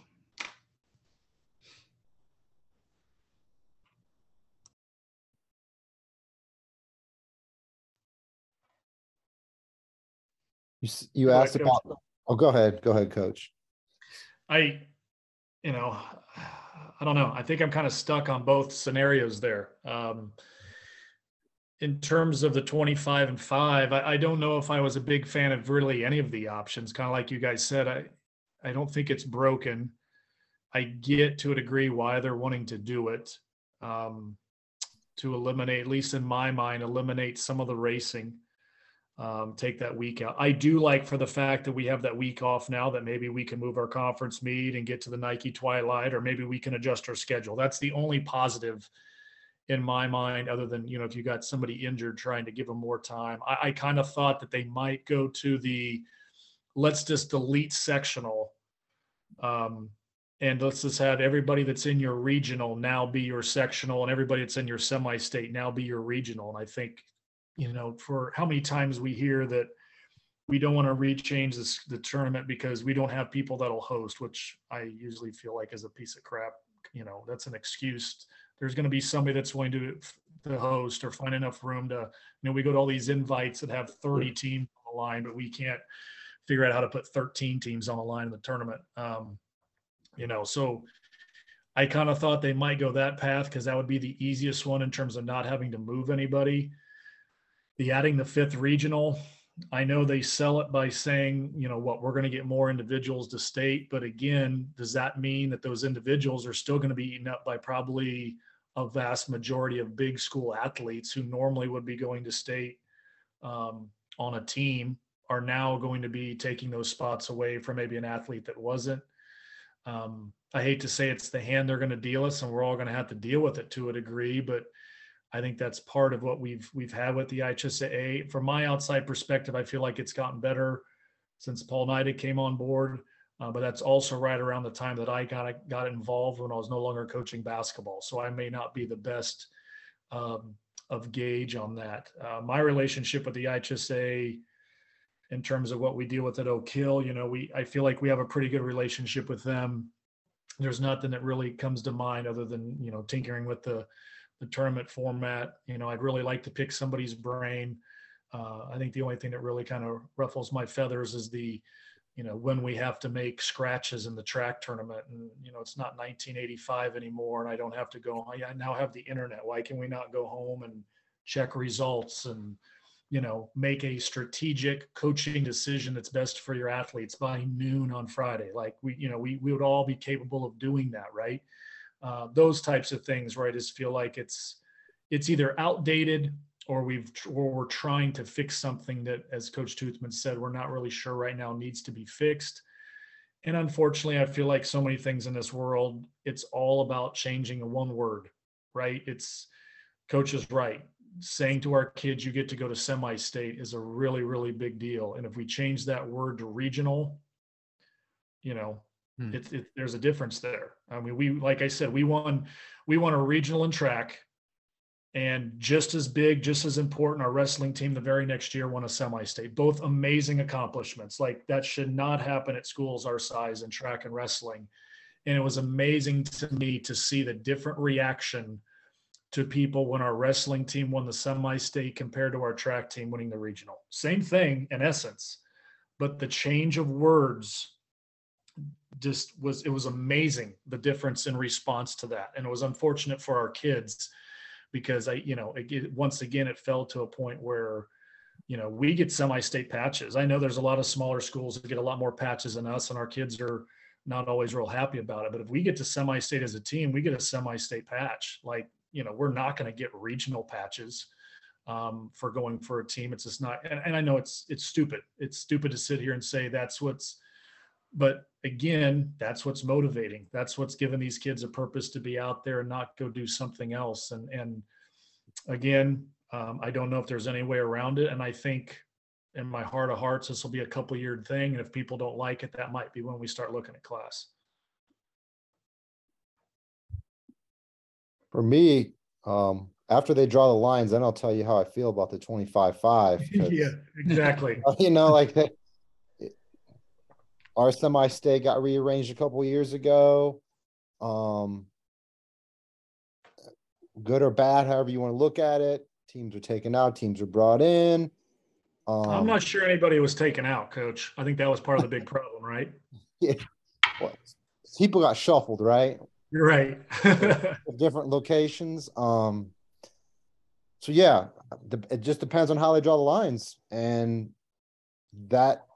You asked about. Oh, go ahead, Coach. I don't know. I think I'm kind of stuck on both scenarios there. In terms of the 25 and 5, I don't know if I was a big fan of really any of the options. Kind of like you guys said, I don't think it's broken. I get to a degree why they're wanting to do it, to eliminate, at least in my mind, eliminate some of the racing. Take that week out. I do like for the fact that we have that week off now, that maybe we can move our conference meet and get to the Nike Twilight, or maybe we can adjust our schedule. That's the only positive in my mind, other than, you know, if you got somebody injured, trying to give them more time. I kind of thought that they might go to the let's just delete sectional And let's just have everybody that's in your regional now be your sectional, and everybody that's in your semi-state now be your regional. And I think, you know, for how many times we hear that we don't want to rechange this, the tournament because we don't have people that'll host, which I usually feel like is a piece of crap. You know, that's an excuse. There's going to be somebody that's willing to host or find enough room to, you know, we go to all these invites that have 30 teams on the line, but we can't figure out how to put 13 teams on the line in the tournament. You know, so I kind of thought they might go that path because that would be the easiest one in terms of not having to move anybody. The adding the fifth regional, I know they sell it by saying, you know what, we're going to get more individuals to state. But again, does that mean that those individuals are still going to be eaten up by probably a vast majority of big school athletes who normally would be going to state on a team are now going to be taking those spots away from maybe an athlete that wasn't? I hate to say it's the hand they're going to deal us, and we're all going to have to deal with it to a degree, but I think that's part of what we've had with the IHSAA. From my outside perspective, I feel like it's gotten better since Paul Nida came on board, but that's also right around the time that I got involved when I was no longer coaching basketball. So I may not be the best of gauge on that. My relationship with the IHSAA in terms of what we deal with at Oak Hill, you know, I feel like we have a pretty good relationship with them. There's nothing that really comes to mind other than, you know, tinkering with the tournament format. You know, I'd really like to pick somebody's brain. I think the only thing that really kind of ruffles my feathers is the, you know, when we have to make scratches in the track tournament, and, you know, it's not 1985 anymore, and I don't have to go, I now have the internet. Why can we not go home and check results and, you know, make a strategic coaching decision that's best for your athletes by noon on Friday? Like we would all be capable of doing that, right? Those types of things, right? Is feel like it's either outdated or we're trying to fix something that, as Coach Toothman said, we're not really sure right now needs to be fixed. And unfortunately, I feel like so many things in this world, it's all about changing one word, right? It's Coach is right. Saying to our kids, you get to go to semi-state is a really, really big deal. And if we change that word to regional, you know, there's a difference there. I mean, like I said, we won a regional in track, and just as big, just as important, our wrestling team the very next year won a semi-state. Both amazing accomplishments. Like, that should not happen at schools our size in track and wrestling. And it was amazing to me to see the different reaction to people when our wrestling team won the semi-state compared to our track team winning the regional. Same thing in essence, but the change of words it was amazing, the difference in response to that. And it was unfortunate for our kids because once again, it fell to a point where, you know, we get semi-state patches. I know there's a lot of smaller schools that get a lot more patches than us, and our kids are not always real happy about it. But if we get to semi-state as a team, we get a semi-state patch. Like, you know, we're not going to get regional patches for going for a team. It's just not, and I know it's stupid. It's stupid to sit here and say but again, that's what's motivating. That's what's giving these kids a purpose to be out there and not go do something else. And again, I don't know if there's any way around it. And I think in my heart of hearts, this will be a couple year thing. And if people don't like it, that might be when we start looking at class. For me, after they draw the lines, then I'll tell you how I feel about the 25-5. Yeah, exactly. You know, like our semi-state got rearranged a couple of years ago. Good or bad, however you want to look at it. Teams are taken out. Teams are brought in. I'm not sure anybody was taken out, Coach. I think that was part of the big problem, right? Yeah. Well, people got shuffled, right? You're right. Different locations. So yeah, it just depends on how they draw the lines, and that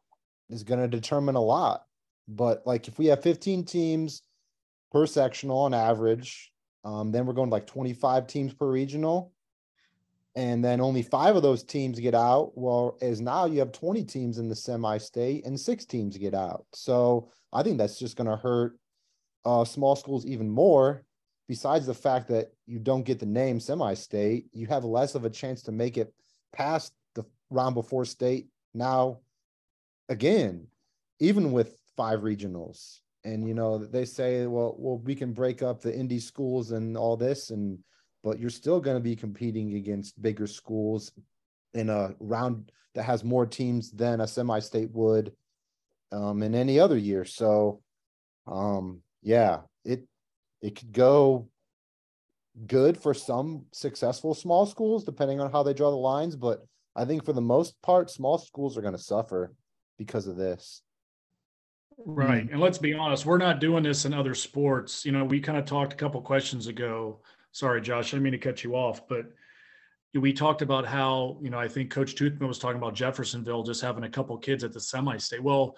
is going to determine a lot. But like, if we have 15 teams per sectional on average, then we're going to like 25 teams per regional, and then only 5 of those teams get out. Well, as now you have 20 teams in the semi-state and 6 teams get out. So I think that's just going to hurt small schools even more. Besides the fact that you don't get the name semi-state, you have less of a chance to make it past the round before state now, again, even with 5 regionals. And, you know, they say, well, we can break up the indie schools and all this, but you're still going to be competing against bigger schools in a round that has more teams than a semi-state would in any other year. So, yeah, it could go good for some successful small schools, depending on how they draw the lines. But I think for the most part, small schools are going to suffer because of this. Right. And let's be honest, we're not doing this in other sports. You know, we kind of talked a couple questions ago. Sorry, Josh, I didn't mean to cut you off, but we talked about how, you know, I think Coach Toothman was talking about Jeffersonville just having a couple kids at the semi-state. Well,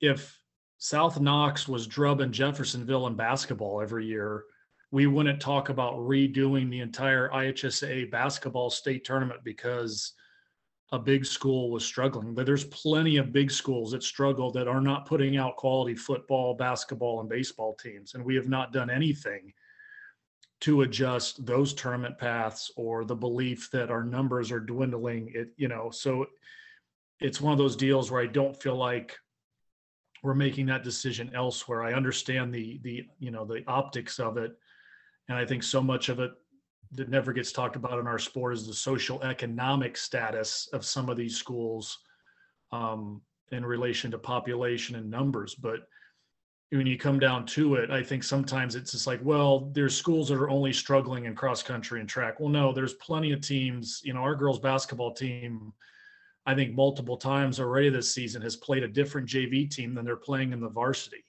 if South Knox was drubbing Jeffersonville in basketball every year, we wouldn't talk about redoing the entire IHSA basketball state tournament because a big school was struggling. But there's plenty of big schools that struggle that are not putting out quality football, basketball, and baseball teams. And we have not done anything to adjust those tournament paths or the belief that our numbers are dwindling. It, you know, so it's one of those deals where I don't feel like we're making that decision elsewhere. I understand the, you know, the optics of it. And I think so much of it that never gets talked about in our sport is the social economic status of some of these schools in relation to population and numbers. But when you come down to it, I think sometimes it's just like, well, there's schools that are only struggling in cross country and track. Well, no, there's plenty of teams. You know, our girls basketball team, I think multiple times already this season has played a different JV team than they're playing in the varsity,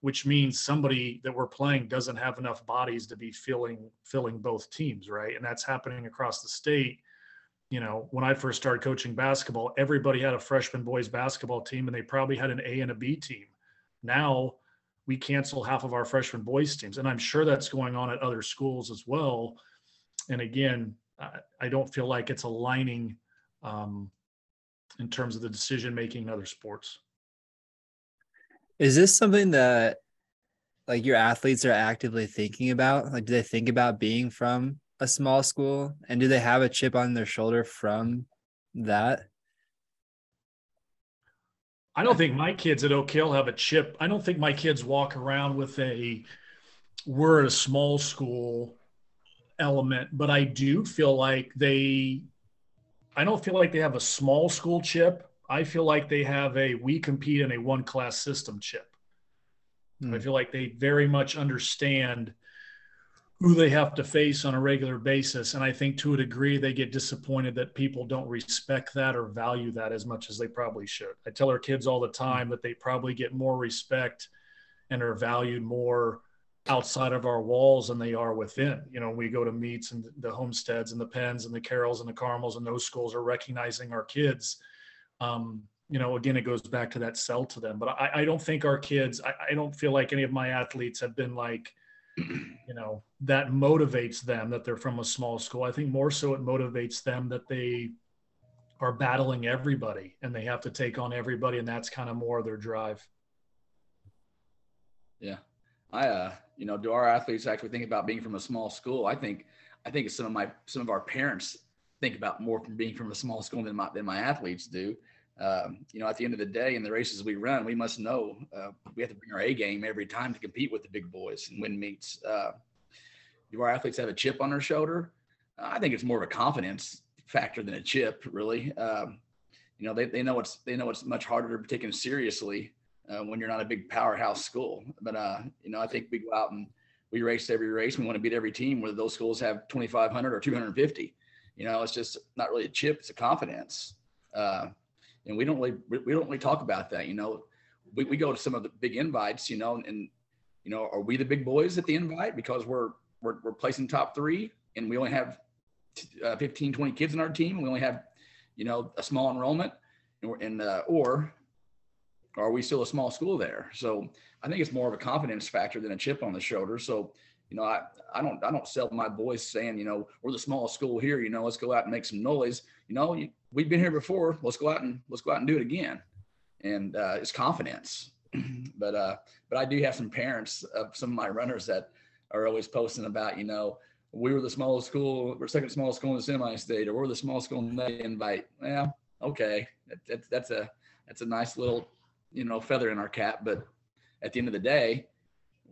which means somebody that we're playing doesn't have enough bodies to be filling both teams, right? And that's happening across the state. You know, when I first started coaching basketball, everybody had a freshman boys basketball team, and they probably had an A and a B team. Now we cancel half of our freshman boys teams, and I'm sure that's going on at other schools as well. And again, I don't feel like it's aligning in terms of the decision-making in other sports. Is this something that, like, your athletes are actively thinking about? Like, do they think about being from a small school, and do they have a chip on their shoulder from that? I don't think my kids at Oak Hill have a chip. I don't think my kids walk around with we're at a small school element, but I do feel like I don't feel like they have a small school chip. I feel like they have we compete in a one-class system chip. I feel like they very much understand who they have to face on a regular basis. And I think to a degree, they get disappointed that people don't respect that or value that as much as they probably should. I tell our kids all the time that they probably get more respect and are valued more outside of our walls than they are within. You know, we go to meets, and the Homesteads and the Penns and the Carrolls and the Carmels, and those schools are recognizing our kids. You know, again, it goes back to that sell to them, but I don't think our kids, I don't feel like any of my athletes have been like, you know, that motivates them that they're from a small school. I think more so it motivates them that they are battling everybody and they have to take on everybody. And that's kind of more their drive. Yeah. You know, do our athletes actually think about being from a small school? I think some of our parents think about more from being from a small school than my athletes do. You know, at the end of the day, in the races we run, we must know we have to bring our A game every time to compete with the big boys and win meets. Do our athletes have a chip on their shoulder? I think it's more of a confidence factor than a chip, really. You know, they know it's much harder to take them seriously when you're not a big powerhouse school. But you know, I think we go out and we race every race. We want to beat every team, whether those schools have 2,500 or 250. You know, it's just not really a chip; it's a confidence. And we don't really talk about that. You know, we go to some of the big invites, you know, and, you know, are we the big boys at the invite because we're placing top three and we only have 15, 20 kids in our team. And we only have, you know, a small enrollment or are we still a small school there? So I think it's more of a confidence factor than a chip on the shoulder. So, you know, I don't sell my boys saying, you know, we're the smallest school here, you know, let's go out and make some noise. You know, we've been here before. Let's go out and do it again. And it's confidence. But I do have some parents of some of my runners that are always posting about, you know, we were the smallest school, we're second smallest school in the semi-state, or we're the smallest school in the invite. Well, okay, that's a nice little, you know, feather in our cap, but at the end of the day,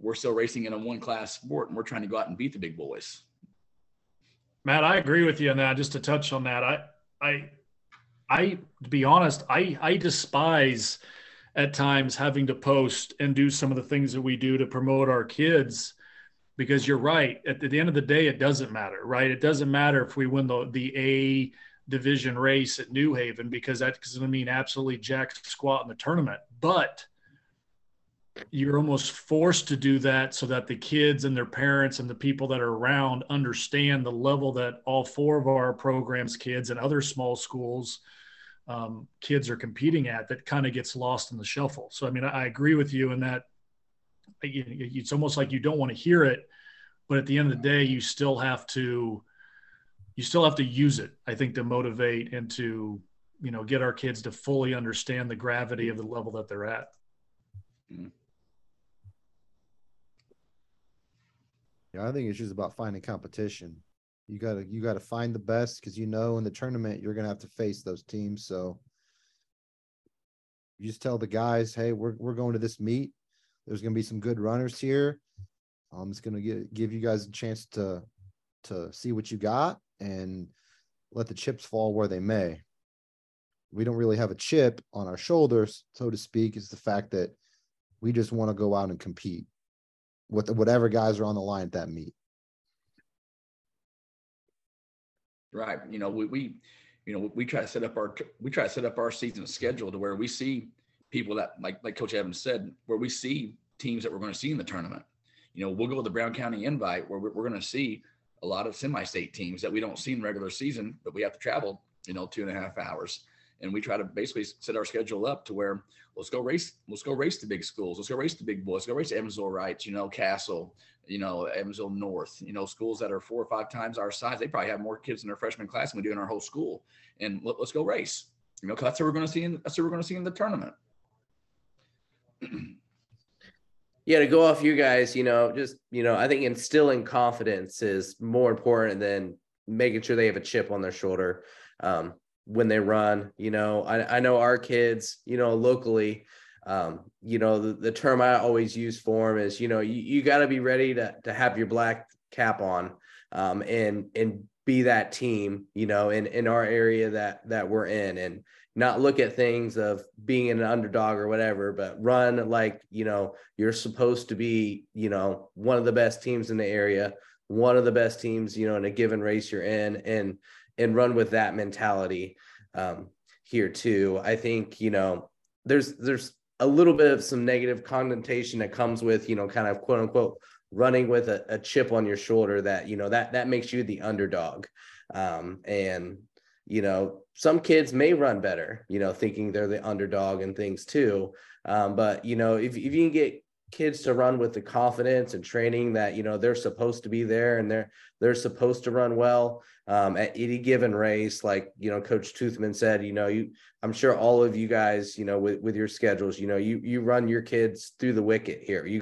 we're still racing in a one-class sport, and we're trying to go out and beat the big boys. Matt, I agree with you on that. Just to touch on that, I to be honest, I despise at times having to post and do some of the things that we do to promote our kids, because you're right. At the end of the day, it doesn't matter, right? It doesn't matter if we win the A division race at New Haven, because that's going to mean absolutely jack squat in the tournament. But you're almost forced to do that so that the kids and their parents and the people that are around understand the level that all four of our programs, kids and other small schools, kids are competing at, that kind of gets lost in the shuffle. So, I mean, I agree with you in that it's almost like you don't want to hear it, but at the end of the day, you still have to use it, I think, to motivate and to, you know, get our kids to fully understand the gravity of the level that they're at. Yeah, I think it's just about finding competition. You gotta find the best, because you know in the tournament you're gonna have to face those teams. So you just tell the guys, hey, we're going to this meet. There's gonna be some good runners here. It's gonna give you guys a chance to see what you got and let the chips fall where they may. We don't really have a chip on our shoulders, so to speak, is the fact that we just want to go out and compete with whatever guys are on the line at that meet. Right. You know, we try to set up our season schedule to where we see people that, like Coach Evans said, where we see teams that we're going to see in the tournament. You know, we'll go with the Brown County invite where we're going to see a lot of semi-state teams that we don't see in regular season, but we have to travel, you know, 2.5 hours. And we try to basically set our schedule up to where let's go race the big schools. Let's go race the big boys. Let's go race Evansville Wright, you know, Castle, you know, Evansville North, you know, schools that are 4 or 5 times our size. They probably have more kids in their freshman class than we do in our whole school. And let's go race, you know, 'cause that's what we're going to see in the tournament. Yeah. To go off you guys, you know, just, you know, I think instilling confidence is more important than making sure they have a chip on their shoulder. When they run, you know, I know our kids, you know, locally, you know, the term I always use for them is, you know, you got to be ready to have your black cap on, and be that team, you know, in our area that we're in, and not look at things of being an underdog or whatever, but run like, you know, you're supposed to be, you know, one of the best teams in the area, one of the best teams, you know, in a given race you're in, and run with that mentality here too. I think, you know, there's a little bit of some negative connotation that comes with, you know, kind of quote unquote running with a chip on your shoulder that, you know, that makes you the underdog. And, you know, some kids may run better, you know, thinking they're the underdog and things too. But, you know, if you can get kids to run with the confidence and training that, you know, they're supposed to be there and they're supposed to run well at any given race. Like, you know, Coach Toothman said, you know, I'm sure all of you guys, you know, with your schedules, you know, you run your kids through the wicket here. You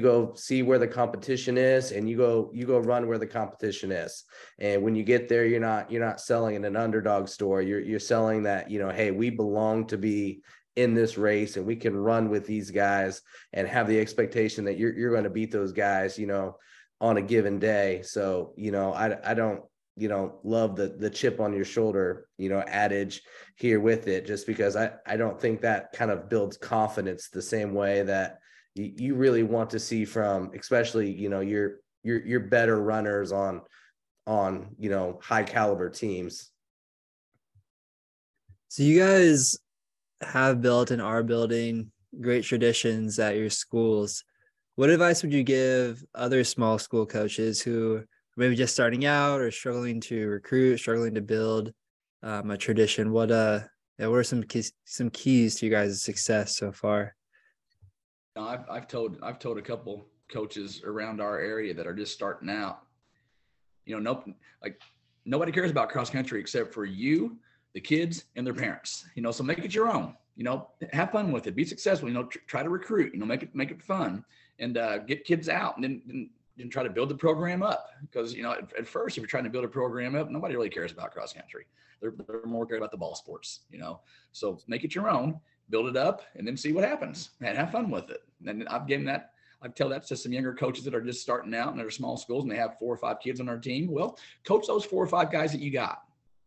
go see where the competition is, and you go run where the competition is. And when you get there, you're not selling in an underdog story. You're selling that, you know, hey, we belong to be in this race, and we can run with these guys and have the expectation that you're going to beat those guys, you know, on a given day. So, you know, I don't, you know, love the chip on your shoulder, you know, adage here with it, just because I don't think that kind of builds confidence the same way that you really want to see from, especially, you know, your better runners on, you know, high caliber teams. So you guys have built and are building great traditions at your schools. What advice would you give other small school coaches who are maybe just starting out or struggling to recruit, struggling to build a tradition? What are some keys to you guys' success so far? I've told a couple coaches around our area that are just starting out, you know, nobody cares about cross country except for you, the kids, and their parents, you know, so make it your own, you know, have fun with it, be successful, you know, try to recruit, you know, make it fun, and get kids out, and then and try to build the program up. Because, you know, at first, if you're trying to build a program up, nobody really cares about cross country. They're more cared about the ball sports, you know. So make it your own, build it up, and then see what happens and have fun with it. And I've given that, I tell that to some younger coaches that are just starting out and they're small schools and they have 4 or 5 kids on our team. Well, coach those 4 or 5 guys that you got,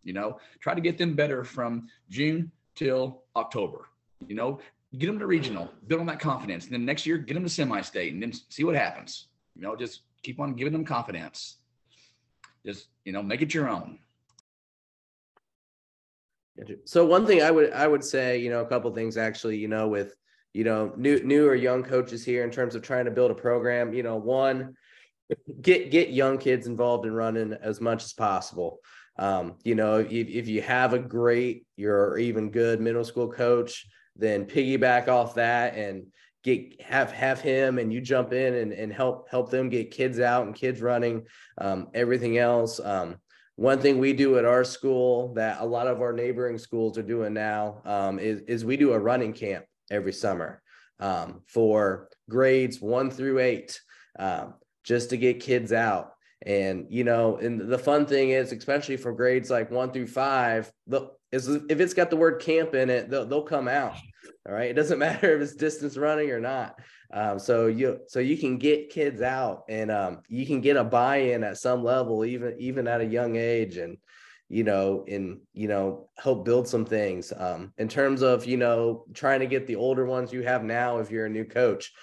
you know, try to get them better from June till October, you know, get them to regional, build on that confidence. And then next year, get them to semi-state and then see what happens. You know, just keep on giving them confidence. Just, you know, make it your own. So one thing I would say, you know, a couple of things actually, you know, with, you know, new or young coaches here in terms of trying to build a program, you know, one, get young kids involved in running as much as possible. You know, if you have a great, you're even good middle school coach, then piggyback off that and have him and you jump in and help them get kids out and kids running, everything else. One thing we do at our school that a lot of our neighboring schools are doing now, is we do a running camp every summer, for grades 1 through 8, just to get kids out. And, you know, and the fun thing is, especially for grades like 1 through 5, if it's got the word camp in it, they'll come out. All right. It doesn't matter if it's distance running or not. So you can get kids out and, you can get a buy-in at some level, even at a young age, and help build some things, in terms of, you know, trying to get the older ones you have now, if you're a new coach,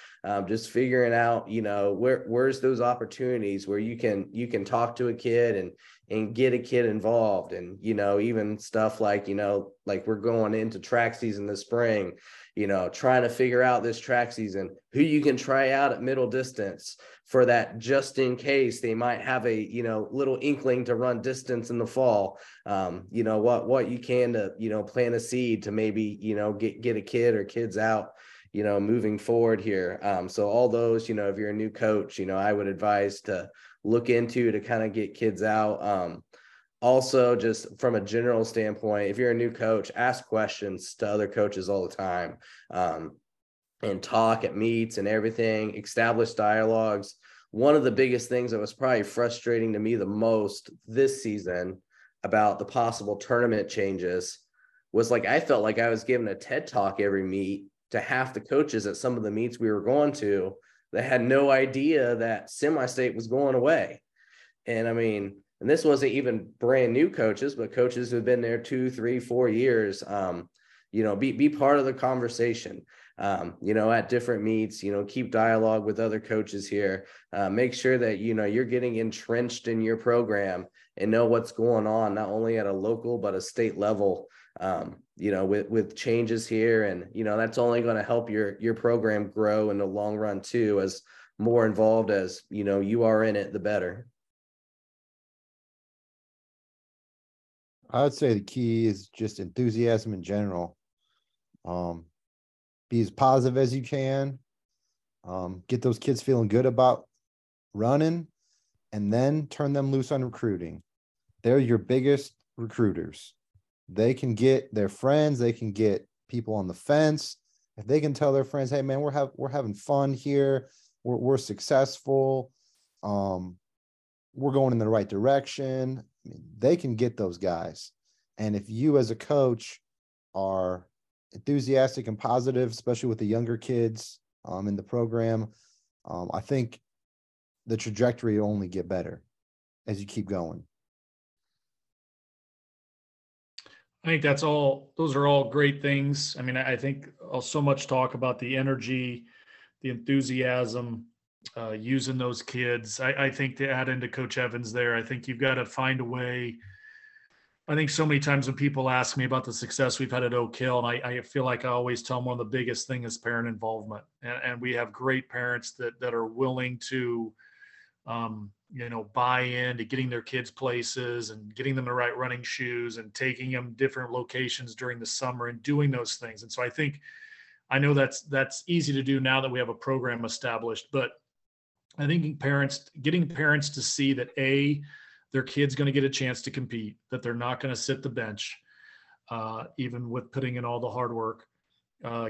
just figuring out, you know, where's those opportunities where you can talk to a kid and get a kid involved. And, you know, even stuff like, you know, like we're going into track season this spring, you know, trying to figure out this track season, who you can try out at middle distance for that, just in case they might have a, you know, little inkling to run distance in the fall. You know, what you can to, you know, plant a seed to maybe, you know, get a kid or kids out, you know, moving forward here. So all those, you know, if you're a new coach, you know, I would advise to look into to kind of get kids out. Also, just from a general standpoint, if you're a new coach, ask questions to other coaches all the time, and talk at meets and everything, establish dialogues. One of the biggest things that was probably frustrating to me the most this season about the possible tournament changes was, like, I felt like I was giving a TED talk every meet to half the coaches at some of the meets we were going to that had no idea that semi-state was going away. And I mean, and this wasn't even brand new coaches, but coaches who've been there 2, 3, 4 years, you know, be part of the conversation, you know, at different meets, you know, keep dialogue with other coaches here, make sure that, you know, you're getting entrenched in your program and know what's going on, not only at a local, but a state level, you know, with changes here. And, you know, that's only going to help your program grow in the long run too, as more involved as, you know, you are in it, the better. I would say the key is just enthusiasm in general. Be as positive as you can. Get those kids feeling good about running, and then turn them loose on recruiting. They're your biggest recruiters. They can get their friends. They can get people on the fence. If they can tell their friends, "Hey, man, we're having fun here. We're successful. We're going in the right direction." I mean, they can get those guys. And if you as a coach are enthusiastic and positive, especially with the younger kids in the program, I think the trajectory will only get better as you keep going. I think that's all, those are all great things. I mean, I think so much talk about the energy, the enthusiasm, using those kids. I think to add into Coach Evans there, I think you've got to find a way. I think so many times when people ask me about the success we've had at Oak Hill, and I feel like I always tell them one of the biggest thing is parent involvement. And we have great parents that are willing to, you know, buy into getting their kids places and getting them the right running shoes and taking them different locations during the summer and doing those things. And so I think, I know that's easy to do now that we have a program established, but I think getting parents to see that A, their kid's going to get a chance to compete, that they're not going to sit the bench, even with putting in all the hard work,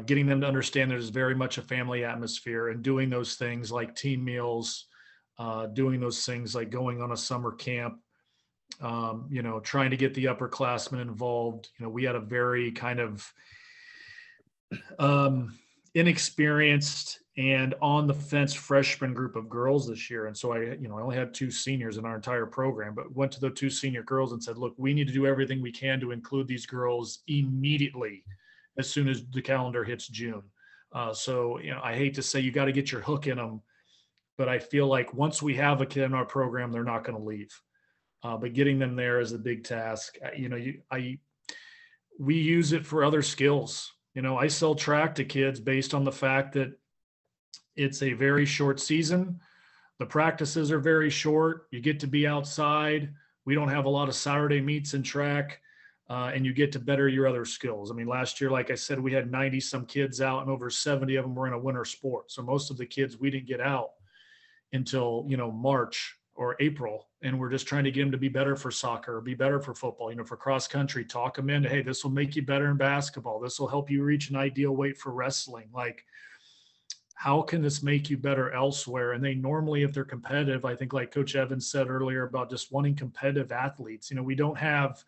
getting them to understand there's very much a family atmosphere, and doing those things like team meals, doing those things like going on a summer camp, you know, trying to get the upperclassmen involved. You know, we had a very kind of inexperienced and on the fence freshman group of girls this year. And so I only had two seniors in our entire program, but went to the two senior girls and said, look, we need to do everything we can to include these girls immediately as soon as the calendar hits June. So, you know, I hate to say you got to get your hook in them, but I feel like once we have a kid in our program, they're not going to leave. But getting them there is a big task. We use it for other skills. You know, I sell track to kids based on the fact that it's a very short season. The practices are very short. You get to be outside. We don't have a lot of Saturday meets in track, and you get to better your other skills. I mean, last year, like I said, we had 90 some kids out and over 70 of them were in a winter sport. So most of the kids, we didn't get out until, you know, March or April. And we're just trying to get them to be better for soccer, be better for football, you know, for cross country, talk them into, hey, this will make you better in basketball. This will help you reach an ideal weight for wrestling. Like, how can this make you better elsewhere? And they normally, if they're competitive, I think like Coach Evans said earlier about just wanting competitive athletes, you know, we don't have,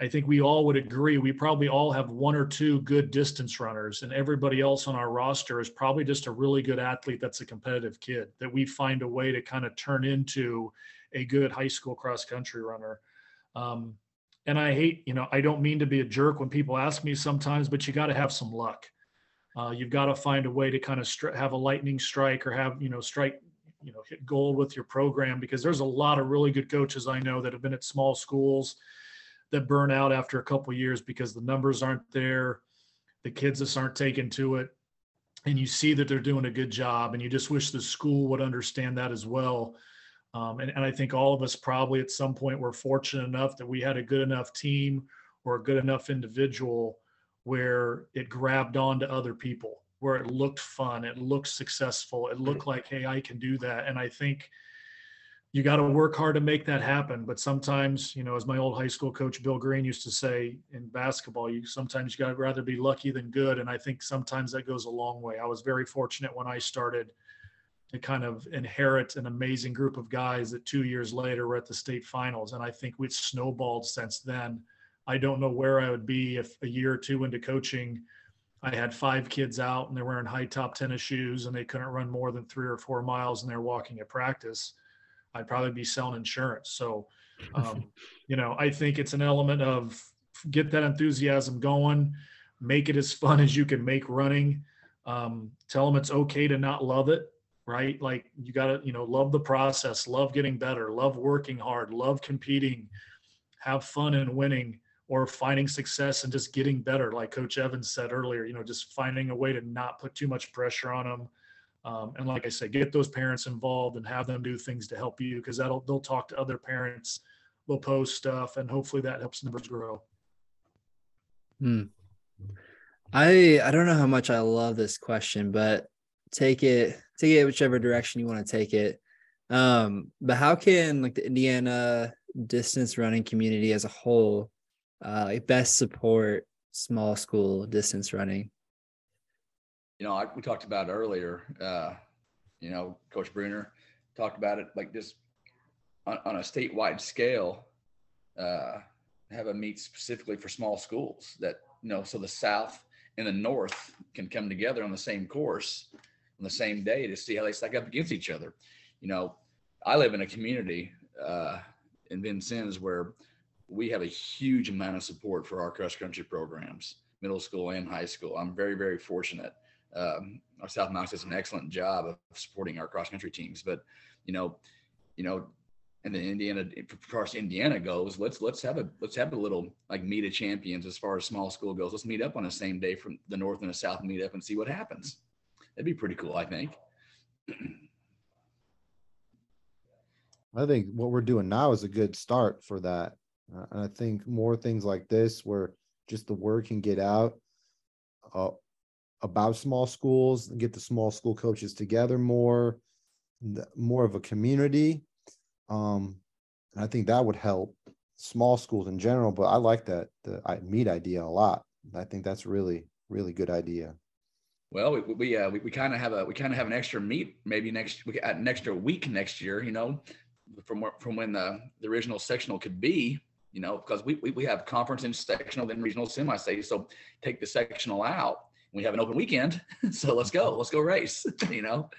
I think we all would agree, we probably all have one or two good distance runners, and everybody else on our roster is probably just a really good athlete that's a competitive kid that we find a way to kind of turn into a good high school cross country runner. And I hate, you know, I don't mean to be a jerk when people ask me sometimes, but you got to have some luck. You've got to find a way to kind of have a lightning strike, or have, you know, hit gold with your program, because there's a lot of really good coaches I know that have been at small schools that burn out after a couple of years because the numbers aren't there. The kids just aren't taken to it. And you see that they're doing a good job, and you just wish the school would understand that as well. And I think all of us probably at some point were fortunate enough that we had a good enough team or a good enough individual where it grabbed on to other people, where it looked fun, it looked successful, it looked like, hey, I can do that. And I think you got to work hard to make that happen. But sometimes, you know, as my old high school coach, Bill Green, used to say in basketball, you got to rather be lucky than good. And I think sometimes that goes a long way. I was very fortunate when I started to kind of inherit an amazing group of guys that 2 years later were at the state finals. And I think we've snowballed since then. I don't know where I would be if a year or two into coaching, I had 5 kids out and they're wearing high top tennis shoes and they couldn't run more than 3 or 4 miles and they're walking at practice. I'd probably be selling insurance. So, you know, I think it's an element of get that enthusiasm going, make it as fun as you can make running. Tell them it's okay to not love it, right? Like, you got to, you know, love the process, love getting better, love working hard, love competing, have fun in winning, or finding success and just getting better. Like Coach Evans said earlier, you know, just finding a way to not put too much pressure on them. And like I said, get those parents involved and have them do things to help you, because they'll talk to other parents, they'll post stuff, and hopefully that helps numbers grow. I don't know how much I love this question, but take it whichever direction you want to take it. But how can, like, the Indiana distance running community as a whole best support small school distance running? You know, we talked about it earlier, you know, Coach Brunner talked about it, like, this on a statewide scale, have a meet specifically for small schools that, you know, so the South and the North can come together on the same course on the same day to see how they stack up against each other. You know, I live in a community in Vincennes where we have a huge amount of support for our cross country programs, middle school and high school. I'm very, very fortunate. Our South Knox does an excellent job of supporting our cross country teams, but you know, and then Indiana goes, let's have a little, like, meet of champions as far as small school goes. Let's meet up on the same day from the North and the South, meet up and see what happens. That'd be pretty cool, I think. I think what we're doing now is a good start for that. And I think more things like this, where just the word can get out about small schools, and get the small school coaches together more of a community. And I think that would help small schools in general. But I like that the meet idea a lot. I think that's really, really good idea. well, we kind of have an extra meet maybe an extra week next year, you know, from when the original sectional could be, you know, because we have conference and sectional, then regional, semi-state. So take the sectional out. We have an open weekend. So let's go race, you know.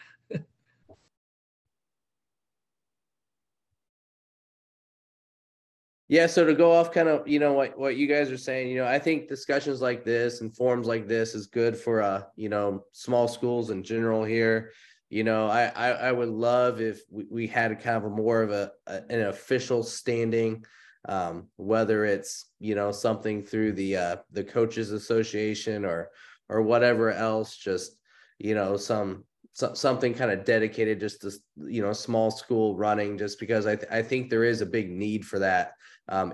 Yeah, so to go off kind of, you know, what you guys are saying, you know, I think discussions like this and forums like this is good for, you know, small schools in general here. You know, I would love if we had kind of a more of an official standing, whether it's, you know, something through the coaches association or whatever else, just, you know, something kind of dedicated just to, you know, small school running, just because I think there is a big need for that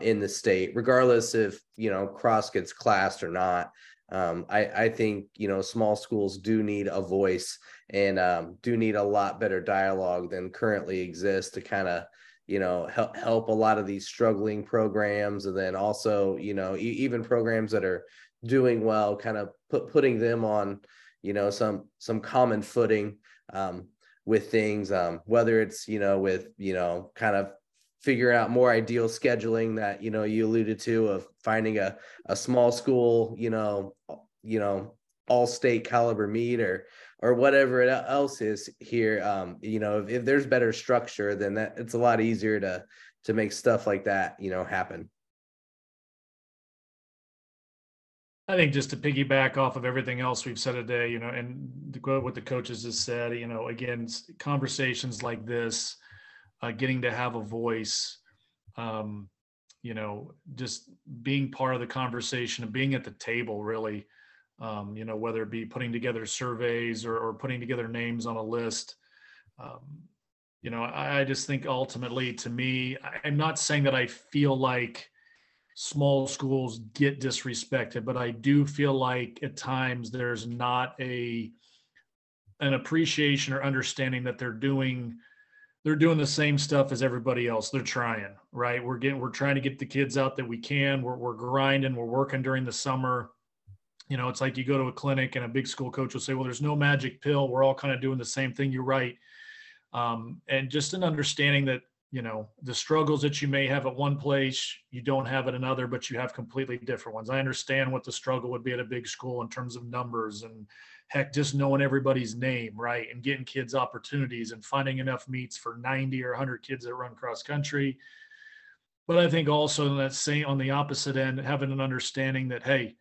in the state, regardless if, you know, cross gets classed or not. I think, you know, small schools do need a voice and do need a lot better dialogue than currently exists to kind of, you know, help a lot of these struggling programs. And then also, you know, even programs that are doing well, kind of putting them on, you know, some common footing with things, whether it's, you know, with, you know, kind of figure out more ideal scheduling that, you know, you alluded to, of finding a small school, you know, all state caliber meet or whatever it else is here. You know, if there's better structure, then that it's a lot easier to make stuff like that, you know, happen. I think just to piggyback off of everything else we've said today, you know, and to quote what the coaches has said, you know, again, conversations like this, getting to have a voice, you know, just being part of the conversation and being at the table, really, you know, whether it be putting together surveys or putting together names on a list. You know, I just think ultimately, to me, I'm not saying that I feel like small schools get disrespected, but I do feel like at times there's not an appreciation or understanding that they're doing the same stuff as everybody else. They're trying, right? We're trying to get the kids out that we can. We're grinding, we're working during the summer. You know, it's like you go to a clinic and a big school coach will say, well, there's no magic pill. We're all kind of doing the same thing. You're right. And just an understanding that, you know, the struggles that you may have at one place, you don't have at another, but you have completely different ones. I understand what the struggle would be at a big school in terms of numbers and, heck, just knowing everybody's name, right, and getting kids opportunities and finding enough meets for 90 or 100 kids that run cross country. But I think also that same, on the opposite end, having an understanding that, hey,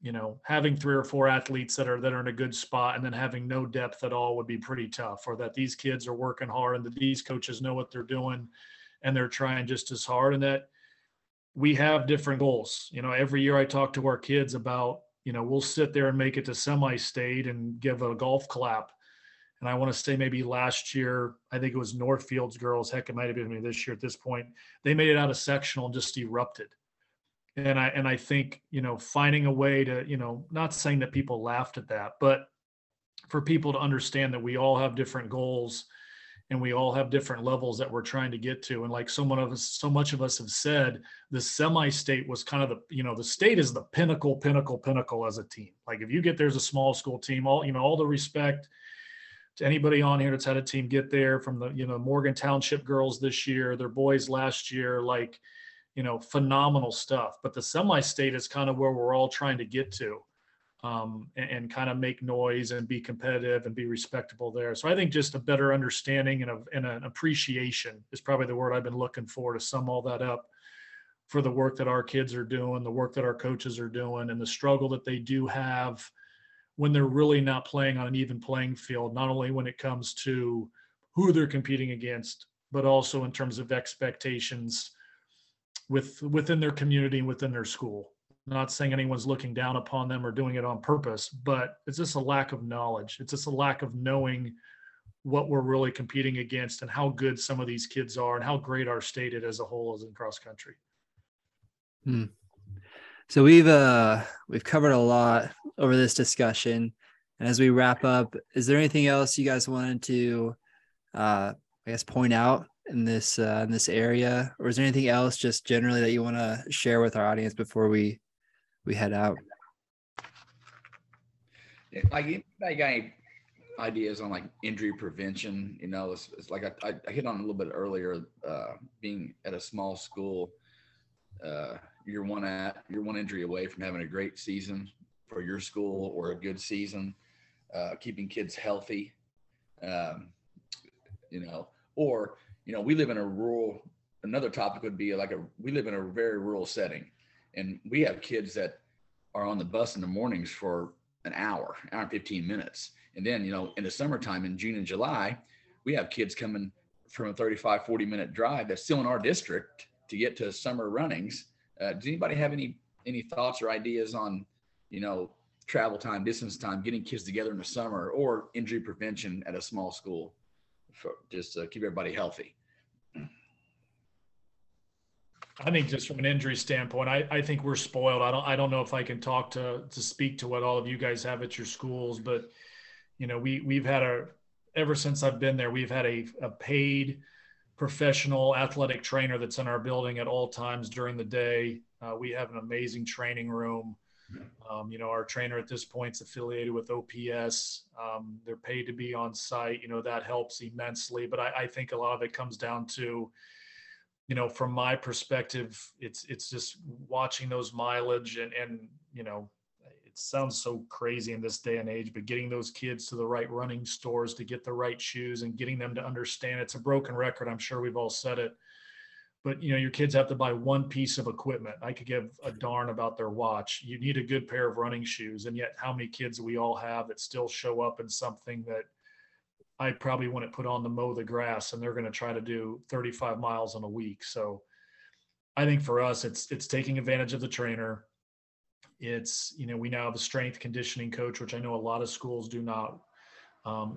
you know, having 3 or 4 athletes that are in a good spot and then having no depth at all would be pretty tough, or that these kids are working hard and that these coaches know what they're doing and they're trying just as hard, and that we have different goals. You know, every year I talk to our kids about, you know, we'll sit there and make it to semi-state and give a golf clap. And I want to say maybe last year, I think it was Northfield's girls, heck, it might have been me this year at this point, they made it out of sectional and just erupted. And I think, you know, finding a way to, you know, not saying that people laughed at that, but for people to understand that we all have different goals and we all have different levels that we're trying to get to. And like so much of us have said, the semi-state was kind of the, you know, the state is the pinnacle as a team. Like if you get there's a small school team, all, you know, all the respect to anybody on here that's had a team get there, from the, you know, Morgan Township girls this year, their boys last year, like, you know, phenomenal stuff. But the semi-state is kind of where we're all trying to get to, and kind of make noise and be competitive and be respectable there. So I think just a better understanding and an appreciation is probably the word I've been looking for to sum all that up, for the work that our kids are doing, the work that our coaches are doing, and the struggle that they do have when they're really not playing on an even playing field, not only when it comes to who they're competing against, but also in terms of expectations within their community and within their school. I'm not saying anyone's looking down upon them or doing it on purpose, but it's just a lack of knowledge. It's just a lack of knowing what we're really competing against and how good some of these kids are and how great our state as a whole is in cross country. So we've covered a lot over this discussion, and as we wrap up, is there anything else you guys wanted to, I guess, point out in this area, or is there anything else just generally that you want to share with our audience before we head out? Like, anybody got any ideas on like injury prevention? You know, it's like I hit on a little bit earlier, being at a small school, you're one injury away from having a great season for your school or a good season, keeping kids healthy, you know, or, you know, we live in a rural, another topic would be like we live in a very rural setting, and we have kids that are on the bus in the mornings for an hour and 15 minutes. And then, you know, in the summertime in June and July, we have kids coming from a 35, 40 minute drive that's still in our district to get to summer runnings. Does anybody have any thoughts or ideas on, you know, travel time, distance time, getting kids together in the summer, or injury prevention at a small school for just to keep everybody healthy? I think just from an injury standpoint, I think we're spoiled. I don't know if I can talk to speak to what all of you guys have at your schools, but you know, we've had ever since I've been there, we've had a paid professional athletic trainer that's in our building at all times during the day. We have an amazing training room. You know, our trainer at this point is affiliated with OPS. They're paid to be on site. You know, that helps immensely. But I think a lot of it comes down to, you know, from my perspective, it's just watching those mileage and, you know, it sounds so crazy in this day and age, but getting those kids to the right running stores to get the right shoes and getting them to understand. It's a broken record. I'm sure we've all said it. But, you know, your kids have to buy one piece of equipment. I could give a darn about their watch. You need a good pair of running shoes. And yet how many kids do we all have that still show up in something that I probably wouldn't put on to mow the grass, and they're going to try to do 35 miles in a week. So I think for us, it's taking advantage of the trainer. It's, you know, we now have a strength conditioning coach, which I know a lot of schools do not,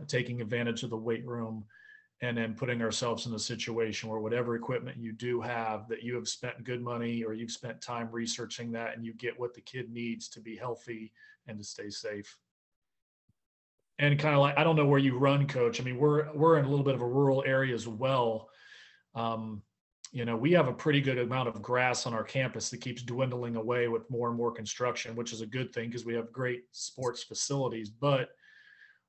taking advantage of the weight room. And then putting ourselves in a situation where whatever equipment you do have, that you have spent good money or you've spent time researching that, and you get what the kid needs to be healthy and to stay safe. And kind of like, I don't know where you run, Coach. I mean, we're in a little bit of a rural area as well. You know, we have a pretty good amount of grass on our campus that keeps dwindling away with more and more construction, which is a good thing because we have great sports facilities. But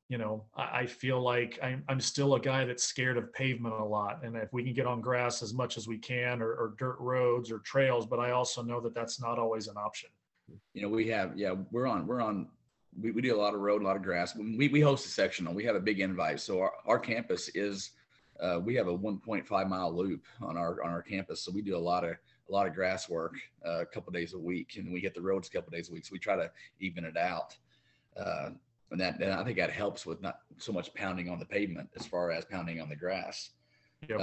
you know, I feel like I'm still a guy that's scared of pavement a lot. And if we can get on grass as much as we can, or dirt roads or trails, but I also know that that's not always an option. You know, we do a lot of road, a lot of grass. We host a sectional. We have a big invite. So our campus is, we have a 1.5 mile loop on our campus. So we do a lot of grass work a couple days a week, and we hit the roads a couple days a week. So we try to even it out. And I think that helps with not so much pounding on the pavement as far as pounding on the grass. Yep.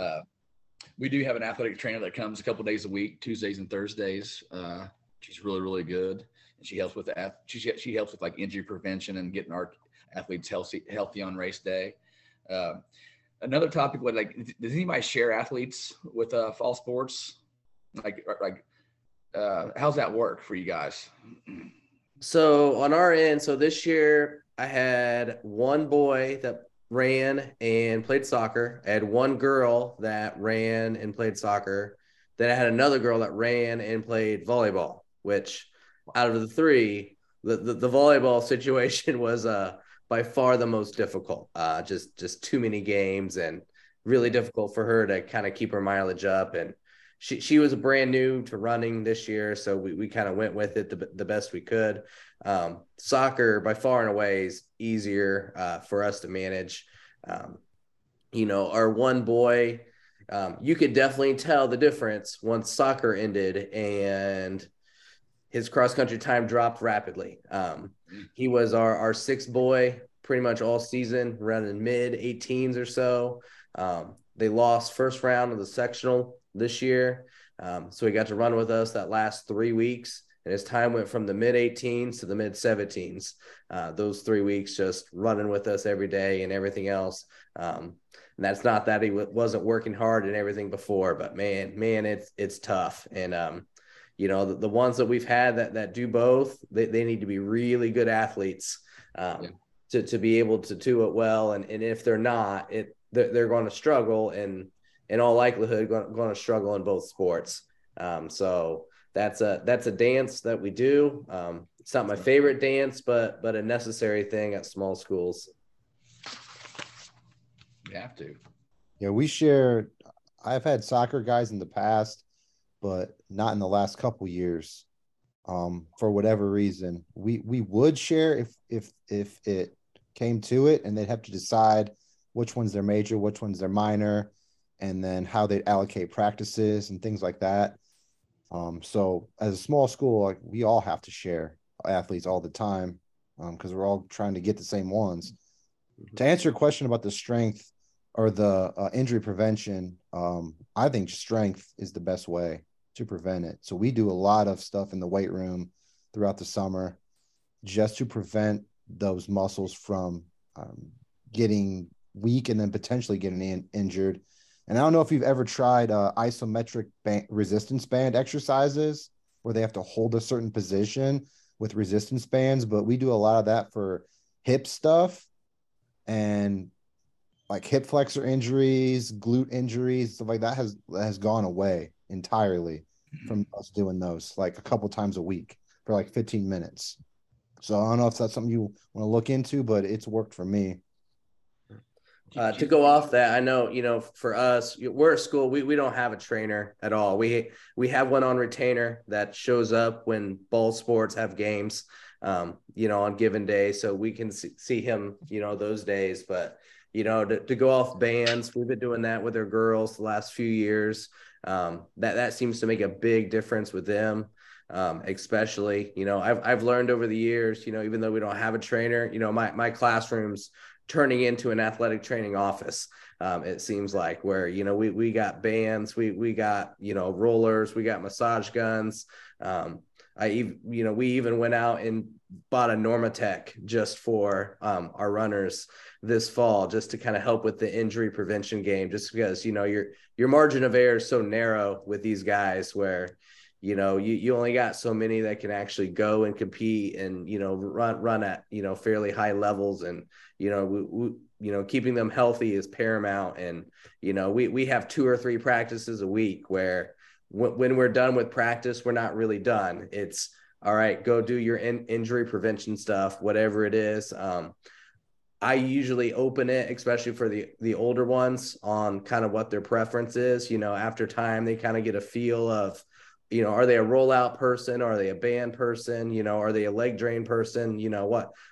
We do have an athletic trainer that comes a couple days a week, Tuesdays and Thursdays. She's really, really good, and she helps with she helps with like injury prevention and getting our athletes healthy on race day. Another topic would like, does anybody share athletes with fall sports? Like, how's that work for you guys? So on our end, so this year, I had one boy that ran and played soccer. I had one girl that ran and played soccer. Then I had another girl that ran and played volleyball, which out of the three, the volleyball situation was by far the most difficult. Just too many games and really difficult for her to kind of keep her mileage up. And she was brand new to running this year, so we kind of went with it the best we could. Soccer by far and away is easier for us to manage. You know, our one boy, you could definitely tell the difference once soccer ended and his cross-country time dropped rapidly. He was our sixth boy pretty much all season, running mid-18s or so. They lost first round of the sectional this year. So he got to run with us that last 3 weeks, and his time went from the mid 18s to the mid 17s. Those 3 weeks just running with us every day and everything else. And that's not that he wasn't working hard and everything before, but man, it's tough. And, you know, the ones that we've had that do both, they need to be really good athletes to be able to do it well. And if they're not, they're going to struggle, and in all likelihood, going to struggle in both sports. So that's a dance that we do. It's not my favorite dance, but a necessary thing at small schools. You have to. Yeah, we share. I've had soccer guys in the past, but not in the last couple years. For whatever reason, we would share if it came to it, and they'd have to decide which one's their major, which one's their minor, and then how they'd allocate practices and things like that. So as a small school, like, we all have to share athletes all the time, because we're all trying to get the same ones. Mm-hmm. To answer your question about the strength or the injury prevention, I think strength is the best way to prevent it. So we do a lot of stuff in the weight room throughout the summer just to prevent those muscles from getting weak and then potentially getting injured. And I don't know if you've ever tried isometric resistance band exercises where they have to hold a certain position with resistance bands, but we do a lot of that for hip stuff and like hip flexor injuries, glute injuries, stuff like that has gone away entirely from us doing those like a couple times a week for like 15 minutes. So I don't know if that's something you want to look into, but it's worked for me. To go off that, I know, you know, for us, we're a school, we don't have a trainer at all. We have one on retainer that shows up when ball sports have games, you know, on given days. So we can see him, you know, those days. But, you know, to go off bands, we've been doing that with our girls the last few years. That seems to make a big difference with them. Especially, you know, I've learned over the years, you know, even though we don't have a trainer, you know, my classroom's turning into an athletic training office. It seems like where, you know, we got bands, we got, you know, rollers, we got massage guns. You know, we even went out and bought a Normatec just for our runners this fall, just to kind of help with the injury prevention game, just because, you know, your margin of error is so narrow with these guys where, you know, you only got so many that can actually go and compete and, you know, run at, you know, fairly high levels. And, you know, you know, keeping them healthy is paramount. And, you know, we have 2 or 3 practices a week where when we're done with practice, we're not really done. It's all right, go do your injury prevention stuff, whatever it is. I usually open it, especially for the older ones, on kind of what their preference is. You know, after time, they kind of get a feel of, you know, are they a rollout person? Are they a band person? You know, are they a leg drain person? You know,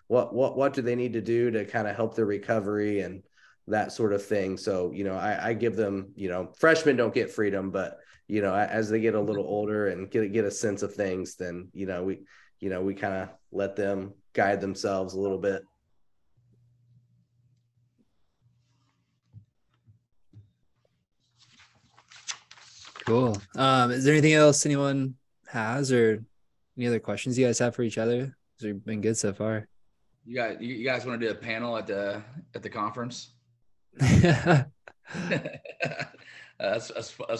what do they need to do to kind of help their recovery and that sort of thing? So, you know, I give them, you know, freshmen don't get freedom, but, you know, as they get a little older and get a sense of things, then, you know, we kind of let them guide themselves a little bit. Cool. Is there anything else anyone has, or any other questions you guys have for each other? Because we've been good so far. You guys want to do a panel at the conference? Us 4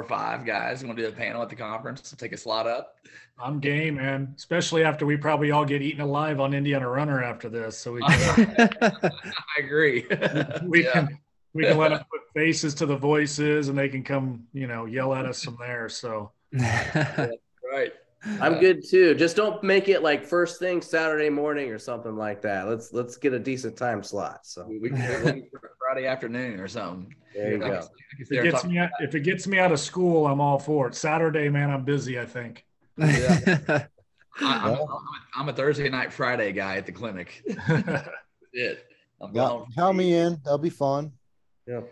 or 5 guys want to do a panel at the conference. Take a slot up. I'm game, man. Especially after we probably all get eaten alive on Indiana Runner after this, so we. Can, I agree. We can let them put faces to the voices, and they can come, you know, yell at us from there. So, right. I'm good too. Just don't make it like first thing Saturday morning or something like that. Let's get a decent time slot. So we can Friday afternoon or something. There you go. If it gets me out of school, I'm all for it. Saturday, man, I'm busy, I think. Yeah. I'm a Thursday night, Friday guy at the clinic. That's it. Count me in. That'll be fun. Yeah,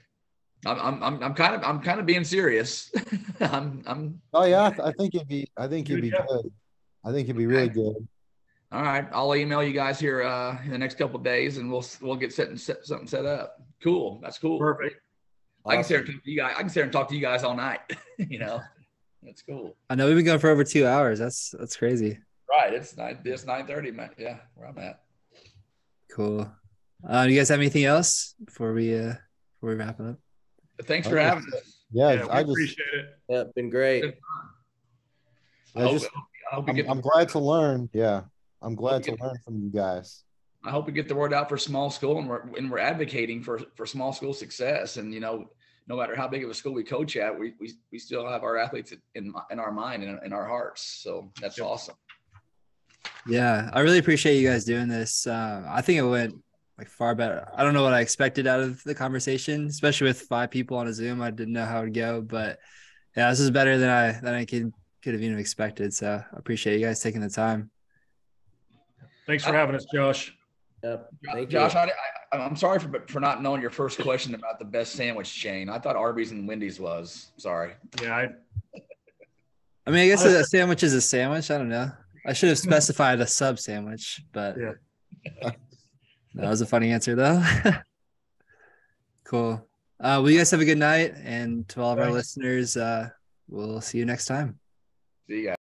I'm kind of being serious. I'm. Oh yeah, I think you'd be good. I think you'd be really good. All right, I'll email you guys here in the next couple of days, and we'll get something set up. Cool, that's cool. Perfect. Awesome. I can sit here and talk to you guys all night. You know, that's cool. I know we've been going for over 2 hours. That's crazy. Right, it's 9:30, man. Yeah, where I'm at. Cool. Do you guys have anything else before we? We're wrapping up. Thanks for having us. Yeah, I appreciate it. Yeah, it's been great. I'm glad to learn. Yeah, I'm glad to learn from you guys. I hope we get the word out for small school, and we're advocating for small school success. And you know, no matter how big of a school we coach at, we still have our athletes in our mind and in our hearts. So that's awesome. Yeah, I really appreciate you guys doing this. I think it went like far better. I don't know what I expected out of the conversation, especially with 5 people on a Zoom. I didn't know how it would go, but yeah, this is better than I could have even expected. So I appreciate you guys taking the time. Thanks for having us, Josh. Yep. Josh, I'm sorry for not knowing your first question about the best sandwich chain. I thought Arby's and Wendy's was. Sorry. Yeah. I mean, I guess a sandwich is a sandwich. I don't know. I should have specified a sub sandwich, but yeah. That was a funny answer, though. Cool. Well, you guys have a good night, and to all of our listeners, we'll see you next time. See ya.